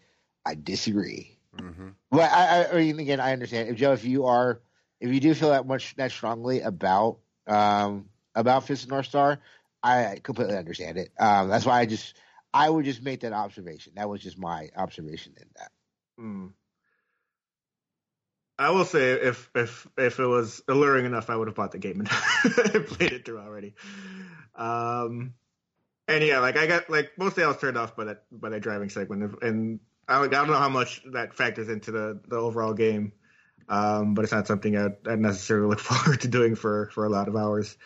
disagree. Mm-hmm. But I mean, again, I understand. If Joe, if you do feel that strongly about Fist of the North Star, I completely understand it. That's why I would just make that observation. That was just my observation in that. Mm. I will say, if it was alluring enough, I would have bought the game and played it through already. And yeah, like I got mostly I was turned off by that driving segment, and I don't know how much that factors into the overall game, but it's not something I'd necessarily look forward to doing for a lot of hours.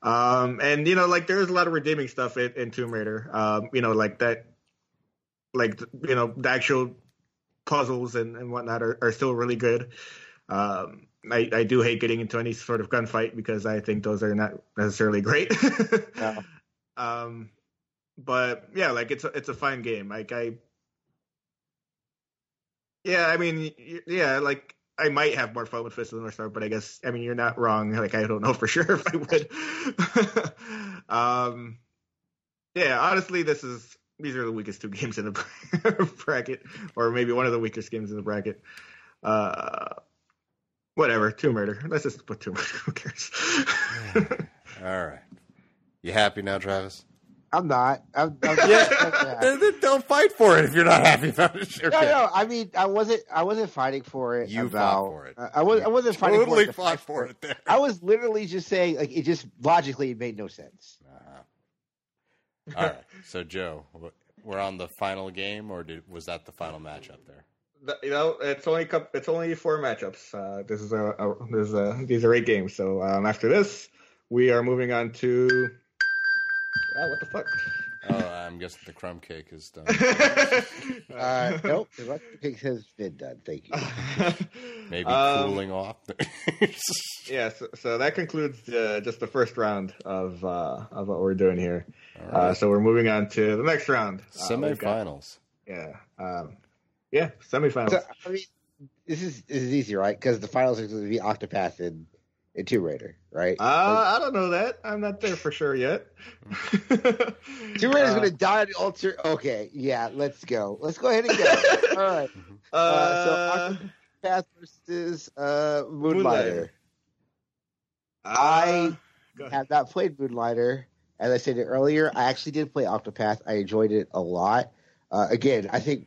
And you know, like there is a lot of redeeming stuff in Tomb Raider. You know, like that, like you know, the actual puzzles and whatnot are still really good. I do hate getting into any sort of gunfight because I think those are not necessarily great. Yeah. But yeah, like it's a fine game. Like like I might have more fun with Fist of the North Star, but I guess, I mean, you're not wrong. Like I don't know for sure if I would. Yeah, honestly, these are the weakest two games in the bracket, or maybe one of the weakest games in the bracket. Whatever, Tomb Raider. Let's just put Tomb Raider. Who cares? All right. You happy now, Travis? I'm not. I'm don't fight for it if you're not happy about it. Sure. No. I mean, I wasn't fighting for it. You fought for it. I wasn't fighting for it. Totally fought for it. There. I was literally just saying, like, it just logically it made no sense. All right, so Joe, we're on the final game, or was that the final matchup there? You know, it's only four matchups. These are 8 games. So after this, we are moving on to. Oh, what the fuck? Oh, I'm guessing the crumb cake is done. Nope, the crumb cake has been done. Thank you. Maybe cooling off. Yeah, so that concludes just the first round of what we're doing here. Right. So we're moving on to the next round. Semifinals. Yeah, semifinals. So, I mean, this is easy, right? Because the finals is going to be Octopath and Tomb Raider, right? I don't know that. I'm not there for sure yet. Tomb Raider's going to die on the altar. Okay, yeah, let's go. Let's go ahead and go. All right. So Octopath versus Moonlighter. I have not played Moonlighter. As I said earlier, I actually did play Octopath. I enjoyed it a lot. Again, I think,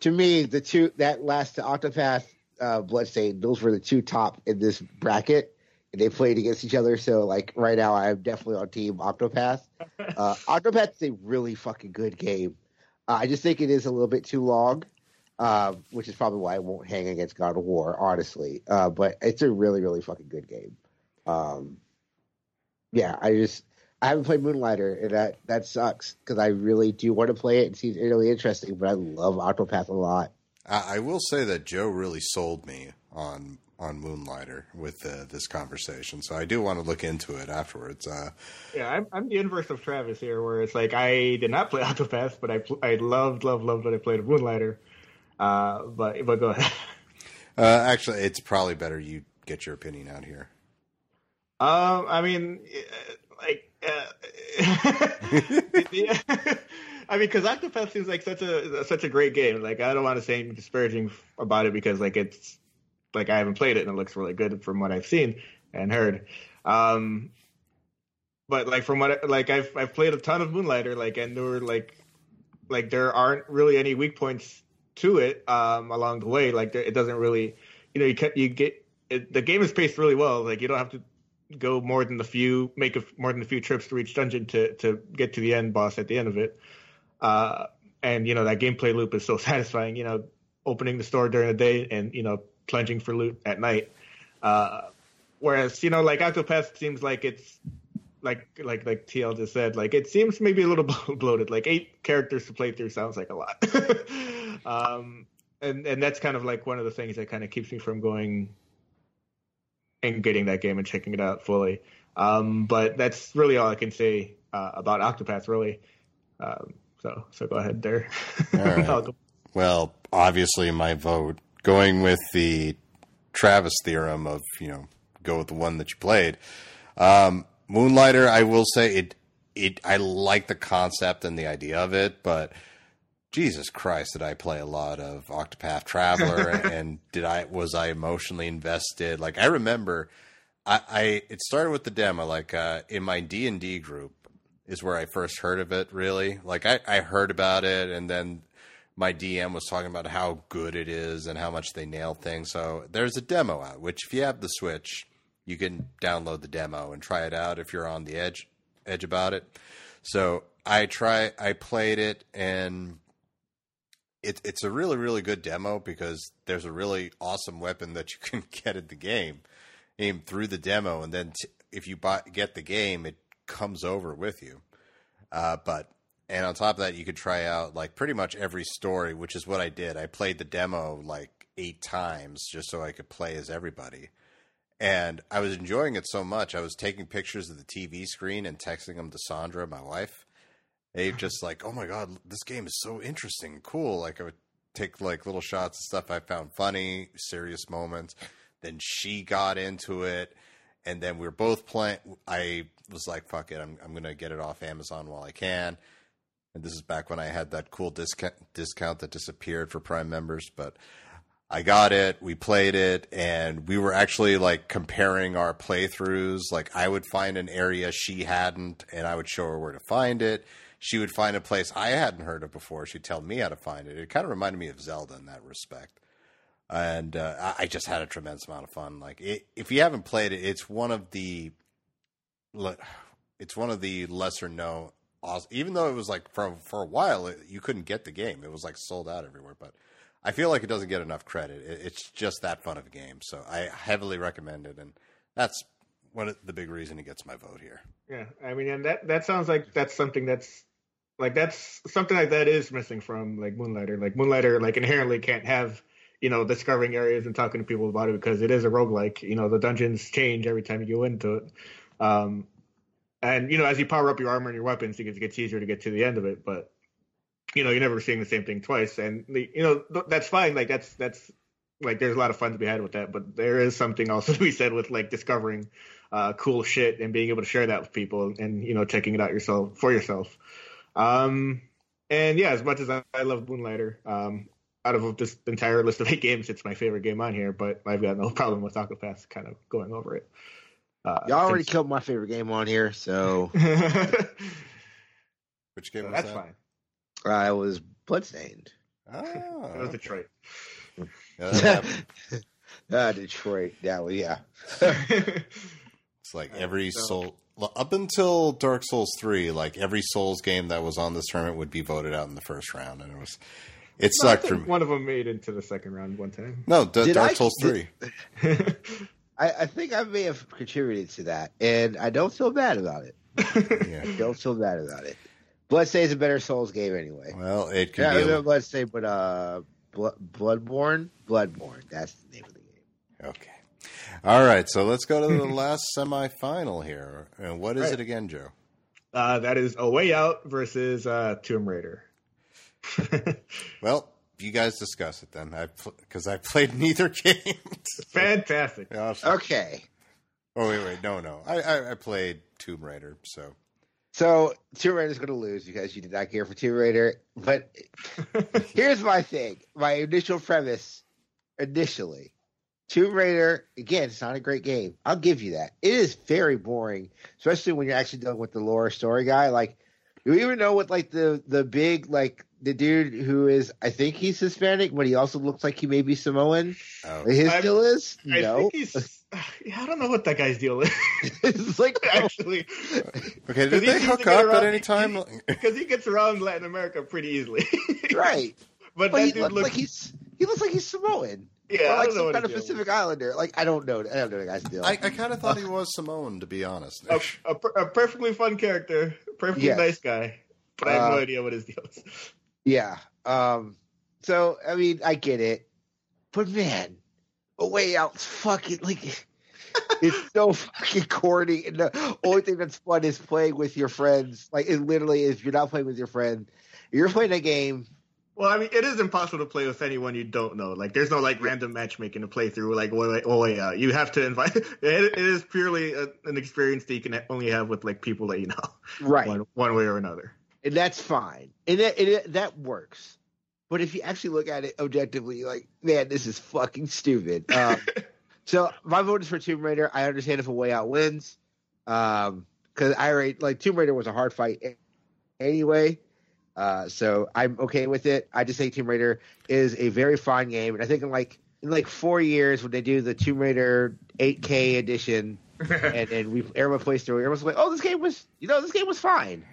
to me, the two that last Octopath, Bloodstained, those were the two top in this bracket. They played against each other, so like right now, I'm definitely on Team Octopath. Octopath is a really fucking good game. I just think it is a little bit too long, which is probably why it won't hang against God of War, honestly. But it's a really, really fucking good game. Yeah, I haven't played Moonlighter, and that sucks because I really do want to play it. It seems really interesting, but I love Octopath a lot. I will say that Joe really sold me on Moonlighter with this conversation. So I do want to look into it afterwards. Yeah, I'm the inverse of Travis here, where it's like I did not play Octopath, but I loved when I played Moonlighter. But go ahead. Actually, it's probably better you get your opinion out here. I mean, like, yeah. I mean, because Octopath seems like such a great game. Like, I don't want to say anything disparaging about it because, like, it's like I haven't played it and it looks really good from what I've seen and heard. But like from what I've played a ton of Moonlighter, like, and there were like there aren't really any weak points to it along the way. Like, it doesn't really, you know, the game is paced really well. Like, you don't have to go more than a few trips through each dungeon to get to the end boss at the end of it. And, you know, that gameplay loop is so satisfying, you know, opening the store during the day and, you know, plunging for loot at night. Whereas, you know, like Octopath seems like it's like TL just said, like it seems maybe a little bloated, like 8 characters to play through sounds like a lot. And that's kind of like one of the things that kind of keeps me from going and getting that game and checking it out fully. But that's really all I can say about Octopath really. So go ahead there. All right. Well, obviously my vote going with the Travis theorem of, you know, go with the one that you played. Moonlighter, I will say it I like the concept and the idea of it, but Jesus Christ, did I play a lot of Octopath Traveler, and was I emotionally invested? Like, I remember, it started with the demo. Like, in my D&D group is where I first heard of it, really. Like, I heard about it, and then my DM was talking about how good it is and how much they nail things. So there's a demo out, which if you have the Switch, you can download the demo and try it out if you're on the edge about it. So I played it, and it's a really, really good demo because there's a really awesome weapon that you can get in the game through the demo. And then if you get the game, it comes over with you. And on top of that, you could try out like pretty much every story, which is what I did. I played the demo like 8 times just so I could play as everybody. And I was enjoying it so much, I was taking pictures of the TV screen and texting them to Sandra, my wife. They just like, oh my God, this game is so interesting and cool. Like, I would take like little shots of stuff I found funny, serious moments. Then she got into it, and then we were both playing. I was like, fuck it, I'm going to get it off Amazon while I can. And this is back when I had that cool discount that disappeared for Prime members, but I got it, we played it, and we were actually like comparing our playthroughs. Like, I would find an area she hadn't, and I would show her where to find it. She would find a place I hadn't heard of before. She'd tell me how to find it. It kind of reminded me of Zelda in that respect. And I just had a tremendous amount of fun. Like, if you haven't played it, it's one of the lesser known. Even though it was like for a while, you couldn't get the game. It was like sold out everywhere, but I feel like it doesn't get enough credit. It's just that fun of a game. So I heavily recommend it. And that's one of the big reason it gets my vote here. Yeah. I mean, and that sounds like that's something that is missing from like Moonlighter. Like, Moonlighter, like, inherently can't have, you know, discovering areas and talking to people about it because it is a roguelike. You know, the dungeons change every time you go into it. And, you know, as you power up your armor and your weapons, it gets easier to get to the end of it. But, you know, you're never seeing the same thing twice, and you know that's fine. Like, that's like, there's a lot of fun to be had with that, but there is something also to be said with like discovering cool shit and being able to share that with people, and you know, checking it out yourself. And yeah, as much as I love Moonlighter, out of this entire list of 8 games, it's my favorite game on here. But I've got no problem with Octopath kind of going over it. Y'all already killed my favorite game on here, so which game? So was that's that? Fine. I was Bloodstained. Oh, that was Detroit. Detroit. Yeah, well, yeah. It's like every soul up until Dark Souls 3. Like, every Souls game that was on this tournament would be voted out in the first round, and it sucked for me. One of them made into the second round one time. No, Dark Souls 3. I think I may have contributed to that, and I don't feel bad about it. Yeah. I don't feel bad about it. Bloodstained is a better Souls game anyway. Well, it could be. Yeah, Bloodstained, but Bloodborne? Bloodborne. That's the name of the game. Okay. All right, so let's go to the last semifinal here. And what is it again, Joe? That is A Way Out versus Tomb Raider. Well, you guys discuss it then, because I played neither game. Fantastic. Awesome. Okay. Oh, wait. No. I played Tomb Raider, so... So, Tomb Raider's going to lose because you did not care for Tomb Raider. But here's my thing. My initial premise, initially, Tomb Raider, again, it's not a great game. I'll give you that. It is very boring, especially when you're actually dealing with the lore story guy. Like, you even know what, like, the big, like, the dude who is, I think he's Hispanic, but he also looks like he may be Samoan. Oh. His deal is? No. I think he's... I don't know what that guy's deal is. It's like, actually. Okay, did they hook up at any time? Because he gets around Latin America pretty easily. Right. But that dude looks like he's Samoan. Yeah, or like some kind of Pacific Islander. Like, I don't know the guy's deal. I kind of thought he was Samoan, to be honest. A perfectly fun character, perfectly nice guy, but I have no idea what his deal is. Yeah. So, I mean, I get it. But, man... A Way Out's fucking, like, it's so fucking corny. And the only thing that's fun is playing with your friends. Like, it literally is, if you're not playing with your friend, you're playing a game Well, I mean, it is impossible to play with anyone you don't know. Like, there's no, like, random matchmaking to play through, like, way out. You have to invite... It is purely an experience that you can only have with, like, people that you know. Right. One way or another. And that's fine. And that works. But if you actually look at it objectively, you're like, man, this is fucking stupid. So, my vote is for Tomb Raider. I understand if A Way Out wins. Because I already... Like, Tomb Raider was a hard fight anyway. So I'm okay with it. I just think Tomb Raider is a very fine game, and I think in 4 years when they do the Tomb Raider 8K edition, and everyone plays through, everyone's like, "Oh, this game was fine,"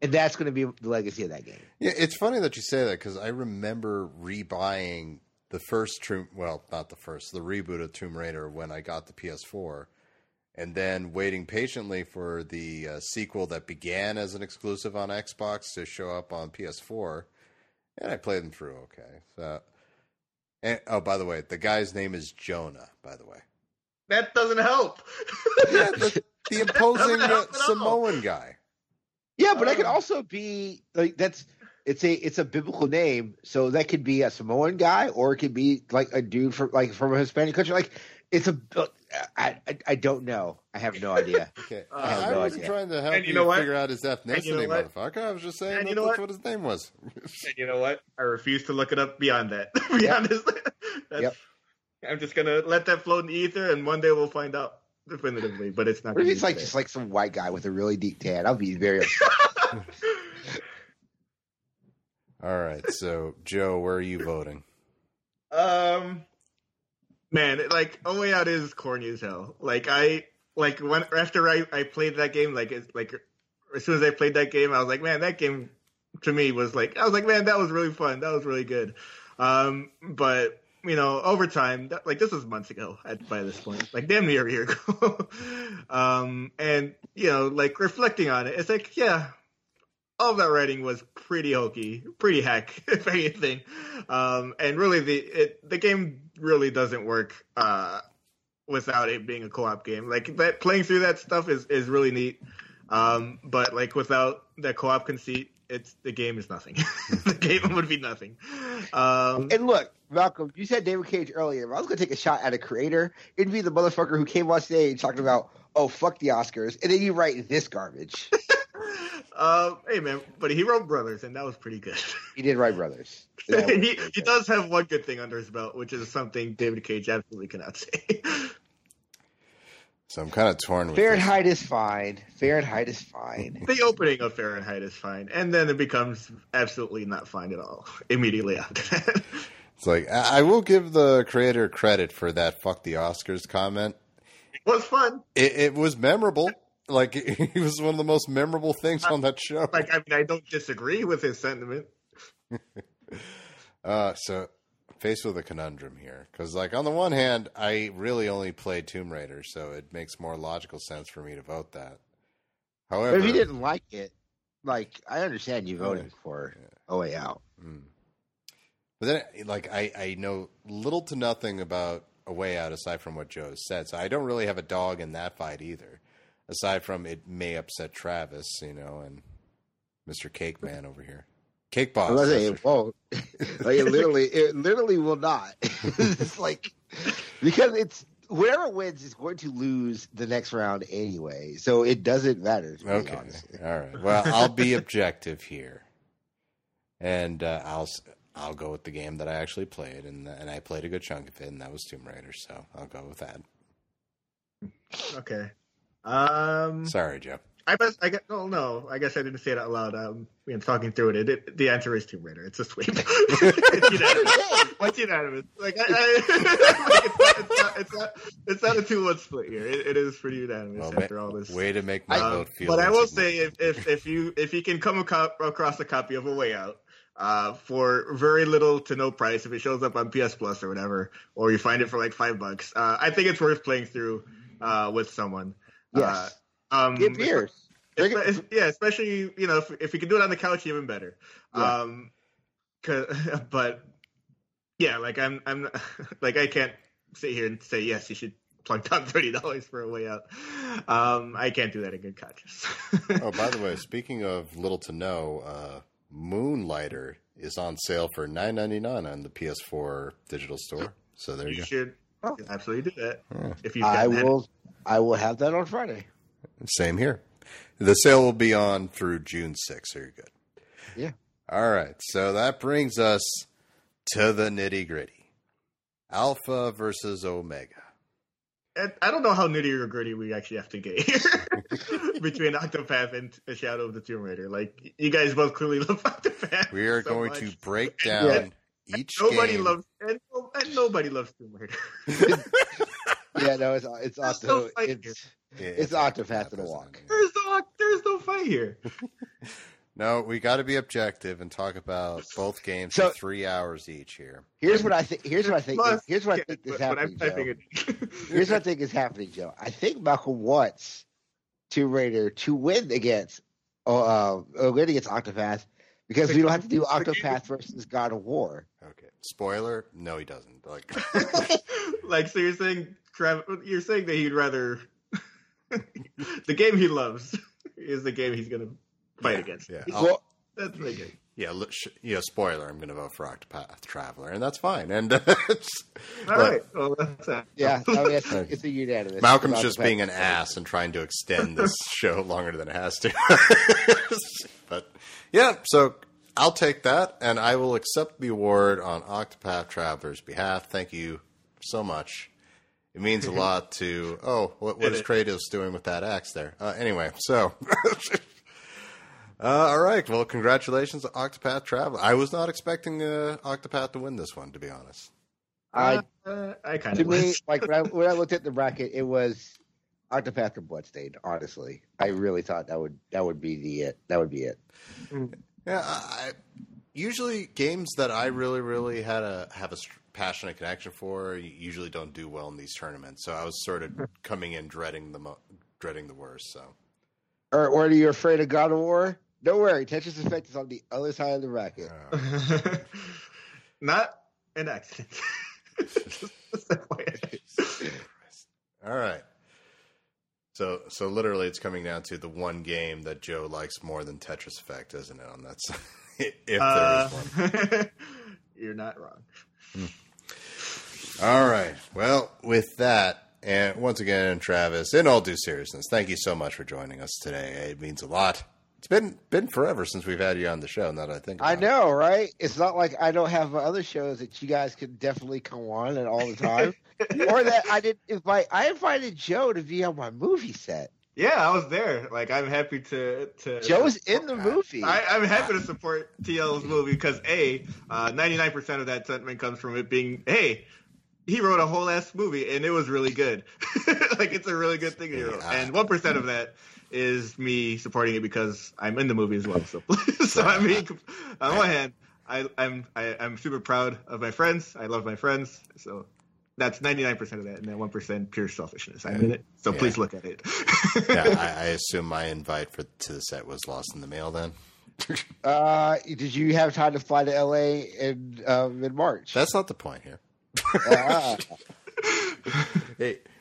and that's going to be the legacy of that game. Yeah, it's funny that you say that because I remember rebuying the first the reboot of Tomb Raider when I got the PS4. And then waiting patiently for the sequel that began as an exclusive on Xbox to show up on PS4, and I played them through okay. So, and, oh, by the way, the guy's name is Jonah. By the way, that doesn't help. Yeah, the imposing Samoan guy. Yeah, but that could also be like it's a biblical name, so that could be a Samoan guy, or it could be like a dude from a Hispanic country, like. It's a. I don't know. I have no idea. Okay, I wasn't trying to help you figure out his ethnicity, motherfucker. I was just saying that's what his name was. And you know what? I refuse to look it up beyond that. Beyond this, I'm just gonna let that float in the ether, and one day we'll find out definitively. But it's not. What if it's like just like some white guy with a really deep tan? I'll be very upset. All right, so Joe, where are you voting? Man, like, A Way Out is corny as hell. Like, after I played that game, as soon as I played that game, I was like, man, that game to me was like, that was really fun. That was really good. But, you know, over time, this was months ago by this point. Like, damn near a year ago. And, you know, like, reflecting on it, it's like, yeah, all of that writing was pretty hokey, pretty hack, if anything. And really, the game... really doesn't work without it being a co-op game. Like that, playing through that stuff is really neat. But like without that co-op conceit, the game is nothing. The game would be nothing. And look, Malcolm, you said David Cage earlier, but I was going to take a shot at a creator. It'd be the motherfucker who came on stage talking about, oh, fuck the Oscars. And then you write this garbage. Hey man, but he wrote Brothers, and that was pretty good. He did write Brothers. He does have one good thing under his belt, which is something David Cage absolutely cannot say. So I'm kind of torn with Fahrenheit this. Is fine. Fahrenheit is fine. The opening of Fahrenheit is fine, and then it becomes absolutely not fine at all immediately after that. It's like I will give the creator credit for that "fuck the Oscars" comment. It was fun. It was memorable. Like, he was one of the most memorable things on that show. Like, I mean, I don't disagree with his sentiment. So, faced with a conundrum here. Because, like, on the one hand, I really only played Tomb Raider, so it makes more logical sense for me to vote that. However... But if you didn't like it, like, I understand you voting for A Way Out. Mm. But then, like, I know little to nothing about A Way Out aside from what Joe said, so I don't really have a dog in that fight either. Aside from it may upset Travis, you know, and Mr. Cake Man over here. Cake Boss. It won't. Like, it literally will not. It's like, because it's, whoever wins is going to lose the next round anyway. So it doesn't matter. Okay. Honestly. All right. Well, I'll be objective here. And I'll go with the game that I actually played. And I played a good chunk of it, and that was Tomb Raider. So I'll go with that. Okay. Sorry, Joe. I guess I didn't say it out loud. Talking through it, the answer is Tomb Raider. It's a sweep. It's unanimous. Like, it's not a 2-1 split here. It is pretty unanimous after all this. Way to make my vote feel. But I will say, if you can come across a copy of A Way Out for very little to no price, if it shows up on PS Plus or whatever, or you find it for like $5, I think it's worth playing through with someone. Yes. Get beers. Yeah, especially, you know, if you can do it on the couch, even better. Yeah. But yeah, like I'm like I can't sit here and say yes, you should plunk down $30 for A Way Out. I can't do that in good conscience. Oh, by the way, speaking of little to no, Moonlighter is on sale for $9.99 on the PS4 digital store. So there you go. You should absolutely do that. Yeah. If you've I will have that on Friday. Same here. The sale will be on through June 6th, so you're good. Yeah. All right. So that brings us to the nitty-gritty. Alpha versus Omega. I don't know how nitty-gritty we actually have to get here between Octopath and Shadow of the Tomb Raider. Like, you guys both clearly love Octopath. We are going to break down each game. Nobody loves Tomb Raider. Yeah, no, it's Octopath in a walk. There's no fight here. No, we got to be objective and talk about both games for 3 hours each here. Here's what I think is happening, Joe. I think Malcolm wants Tomb Raider to win against Octopath because we don't have to do Octopath versus God of War. Okay. Spoiler, no, he doesn't. So you're saying, that he'd rather – the game he loves is the game he's going to – fight against. Yeah, that's really good. Yeah, spoiler. I'm going to vote for Octopath Traveler, and that's fine. And all right. Well, that's it. Yeah, it's a unanimous. Malcolm's just being an ass and trying to extend this show longer than it has to. But yeah, so I'll take that, and I will accept the award on Octopath Traveler's behalf. Thank you so much. It means a lot to. Oh, what is Kratos doing with that axe there? Anyway, so. All right. Well, congratulations to Octopath Traveler. I was not expecting Octopath to win this one, to be honest. I kind of was. Like when I looked at the bracket, it was Octopath or Bloodstained. Honestly, I really thought that would be it. Yeah. Usually, games that I really have a passionate connection for usually don't do well in these tournaments. So I was sort of coming in dreading the worst. So. Or are you afraid of God of War? Don't worry, Tetris Effect is on the other side of the racket. Oh. Not an accident. All right. So literally, it's coming down to the one game that Joe likes more than Tetris Effect, isn't it? On that side, if there is one. You're not wrong. All right. Well, with that. And once again, Travis, in all due seriousness, thank you so much for joining us today. It means a lot. It's been forever since we've had you on the show, now that I think about it. I know, right? It's not like I don't have other shows that you guys could definitely come on at all the time. Or that I didn't invite. I invited Joe to be on my movie set. Yeah, I was there. Like, I'm happy to Joe's in the movie. I'm happy to support TL's movie because, 99% of that sentiment comes from it being, hey, he wrote a whole ass movie and it was really good. Like, it's a really good thing he wrote. And 1% of that is me supporting it because I'm in the movie as well. So I mean, on one hand, I'm super proud of my friends. I love my friends. So that's 99% of that, and then 1% pure selfishness. I'm in it. So please look at it. Yeah, I assume my invite to the set was lost in the mail then. Did you have time to fly to LA in March? That's not the point here.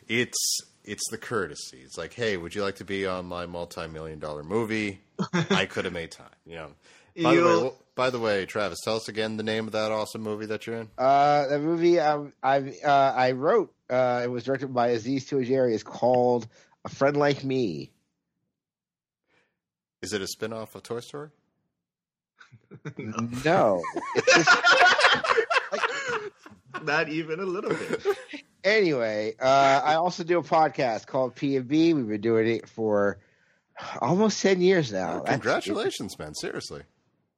It's the courtesy. It's like, hey, would you like to be on my multi-million-dollar movie? I could have made time. You know. By the way, Travis, tell us again the name of that awesome movie that you're in. The movie I wrote. It was directed by Aziz Touajeri. It's called A Friend Like Me. Is it a spinoff of Toy Story? No. It's just... Not even a little bit. Anyway, I also do a podcast called P&B. We've been doing it for almost 10 years now. Oh, congratulations, man. Seriously.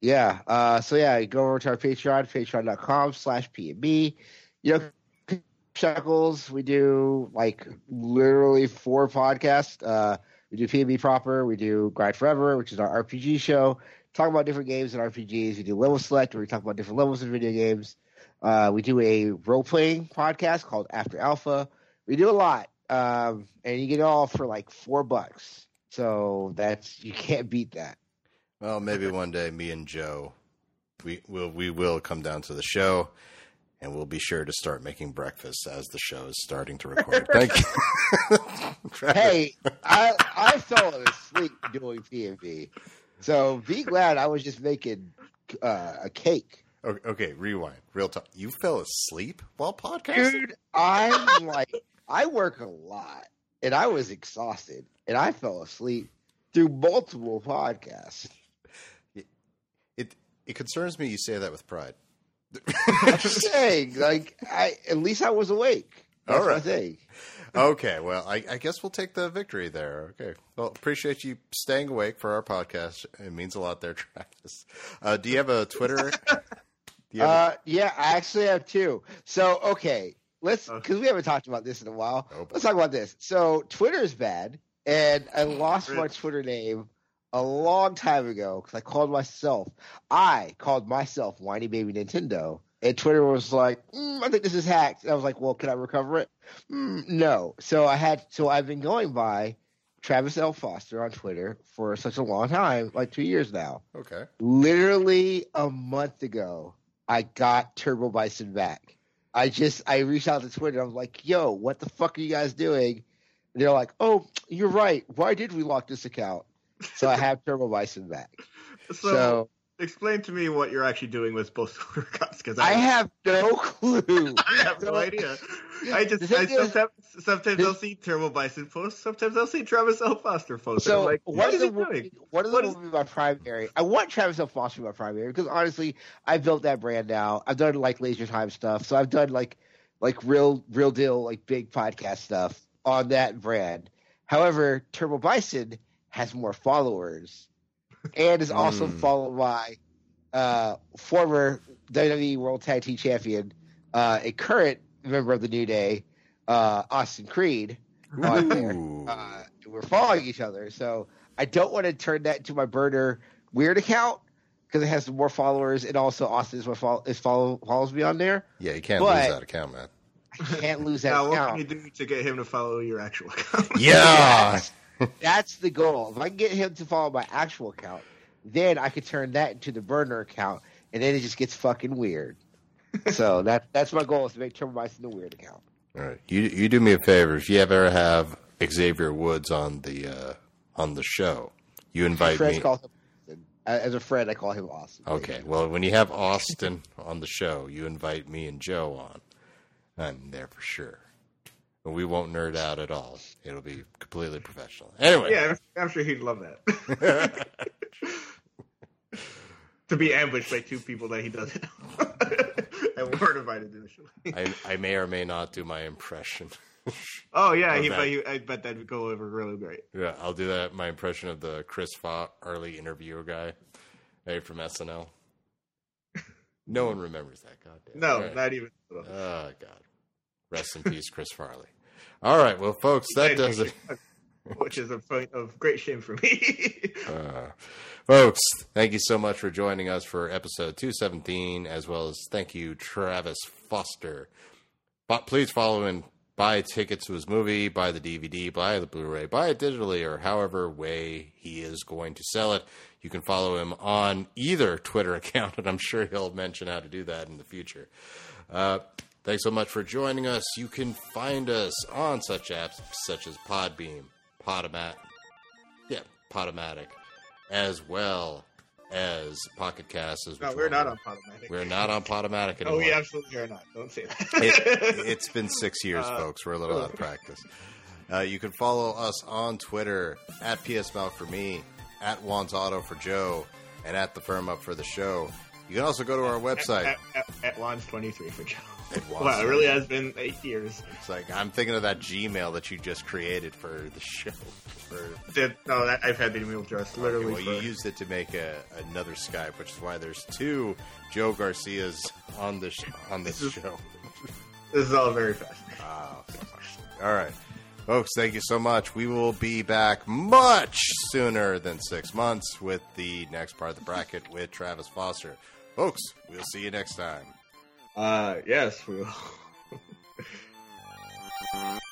Yeah. You go over to our Patreon, patreon.com/P&B. You know, Chuckles, we do like literally 4 podcasts. We do P&B proper. We do Grind Forever, which is our RPG show. Talk about different games and RPGs. We do Level Select, where we talk about different levels of video games. We do a role-playing podcast called After Alpha. We do a lot, and you get it all for like $4. So you can't beat that. Well, maybe one day me and Joe, we will come down to the show, and we'll be sure to start making breakfast as the show is starting to record. Thank you. Hey, I fell asleep doing P&B, so be glad I was just making a cake. Okay, rewind. Real talk. You fell asleep while podcasting? Dude, I'm like, I work a lot, and I was exhausted, and I fell asleep through multiple podcasts. It concerns me you say that with pride. I'm saying, like, at least I was awake. That's all right. What I think. Okay, well, I guess we'll take the victory there. Okay. Well, appreciate you staying awake for our podcast. It means a lot there, Travis. Do you have a Twitter? Yeah, I actually have two. So, okay, let's, because we haven't talked about this in a while. Nope. Let's talk about this. So, Twitter is bad, and I lost my Twitter name a long time ago because I called myself Whiny Baby Nintendo. And Twitter was like, I think this is hacked. And I was like, well, can I recover it? No. So I've been going by TravisLFoster on Twitter for such a long time, like 2 years now. Okay. Literally a month ago, I got Turbo Bison back. I reached out to Twitter. I was like, yo, what the fuck are you guys doing? And they're like, oh, you're right. Why did we lock this account? So I have Turbo Bison back. So explain to me what you're actually doing with both Twitter accounts, because I have no clue. I have no idea. Sometimes I'll see Turbo Bison posts. Sometimes I'll see Travis L. Foster posts. So I'm like, what will be my primary? I want Travis L. Foster to be my primary because honestly, I built that brand now. I've done like Leisure Time stuff. So I've done like real deal, like big podcast stuff on that brand. However, Turbo Bison has more followers. And is also followed by former WWE World Tag Team Champion, a current member of the New Day, Austin Creed. On there. We're following each other. So I don't want to turn that into my burner weird account because it has more followers. And also Austin follows me on there. Yeah, you can't lose that account, man. I can't lose that account. What can you do to get him to follow your actual account? Yeah. That's the goal. If I can get him to follow my actual account, then I could turn that into the burner account, and then it just gets fucking weird. So that's my goal, is to make Turbo Bison the weird account. All right, you do me a favor. If you ever have Xavier Woods on the show, you invite me. As a friend, I call him Austin. Okay, well, when you have Austin on the show, you invite me and Joe on. I'm there for sure. We won't nerd out at all. It'll be completely professional. Anyway. Yeah, I'm sure he'd love that. To be ambushed by two people that he doesn't know. And we're invited initially. I may or may not do my impression. Oh, yeah. I bet that'd go over really great. Yeah, I'll do that. My impression of the Chris Farley interviewer guy from SNL. No one remembers that. Goddamn. No, right. Not even. Oh, God. Rest in peace, Chris Farley. All right, well, folks, that does it. Which is a point of great shame for me. Folks, thank you so much for joining us for episode 217, as well as thank you, Travis Foster. But please follow and buy tickets to his movie, buy the DVD, buy the Blu-ray, buy it digitally, or however way he is going to sell it. You can follow him on either Twitter account, and I'm sure he'll mention how to do that in the future. Thanks so much for joining us. You can find us on such apps such as Podbeam, Podomatic, as well as Pocket Cast. We're not on Podomatic. We're not on Podomatic anymore. Oh, we absolutely are not. Don't say that. It's been 6 years, folks. We're a little out of practice. You can follow us on Twitter, at PSML for me, at Juan's Auto for Joe, and at The Firm Up for the show. You can also go to our website. At Juan's 23 for Joe. Wow, it really has been 8 years. It's like, I'm thinking of that Gmail that you just created for the show. I've had the email address literally. Okay, well, you used it to make another Skype, which is why there's two Joe Garcias on the show. This is all very fascinating. Wow. All right. Folks, thank you so much. We will be back much sooner than 6 months with the next part of the bracket with Travis Foster. Folks, we'll see you next time. Yes, we will.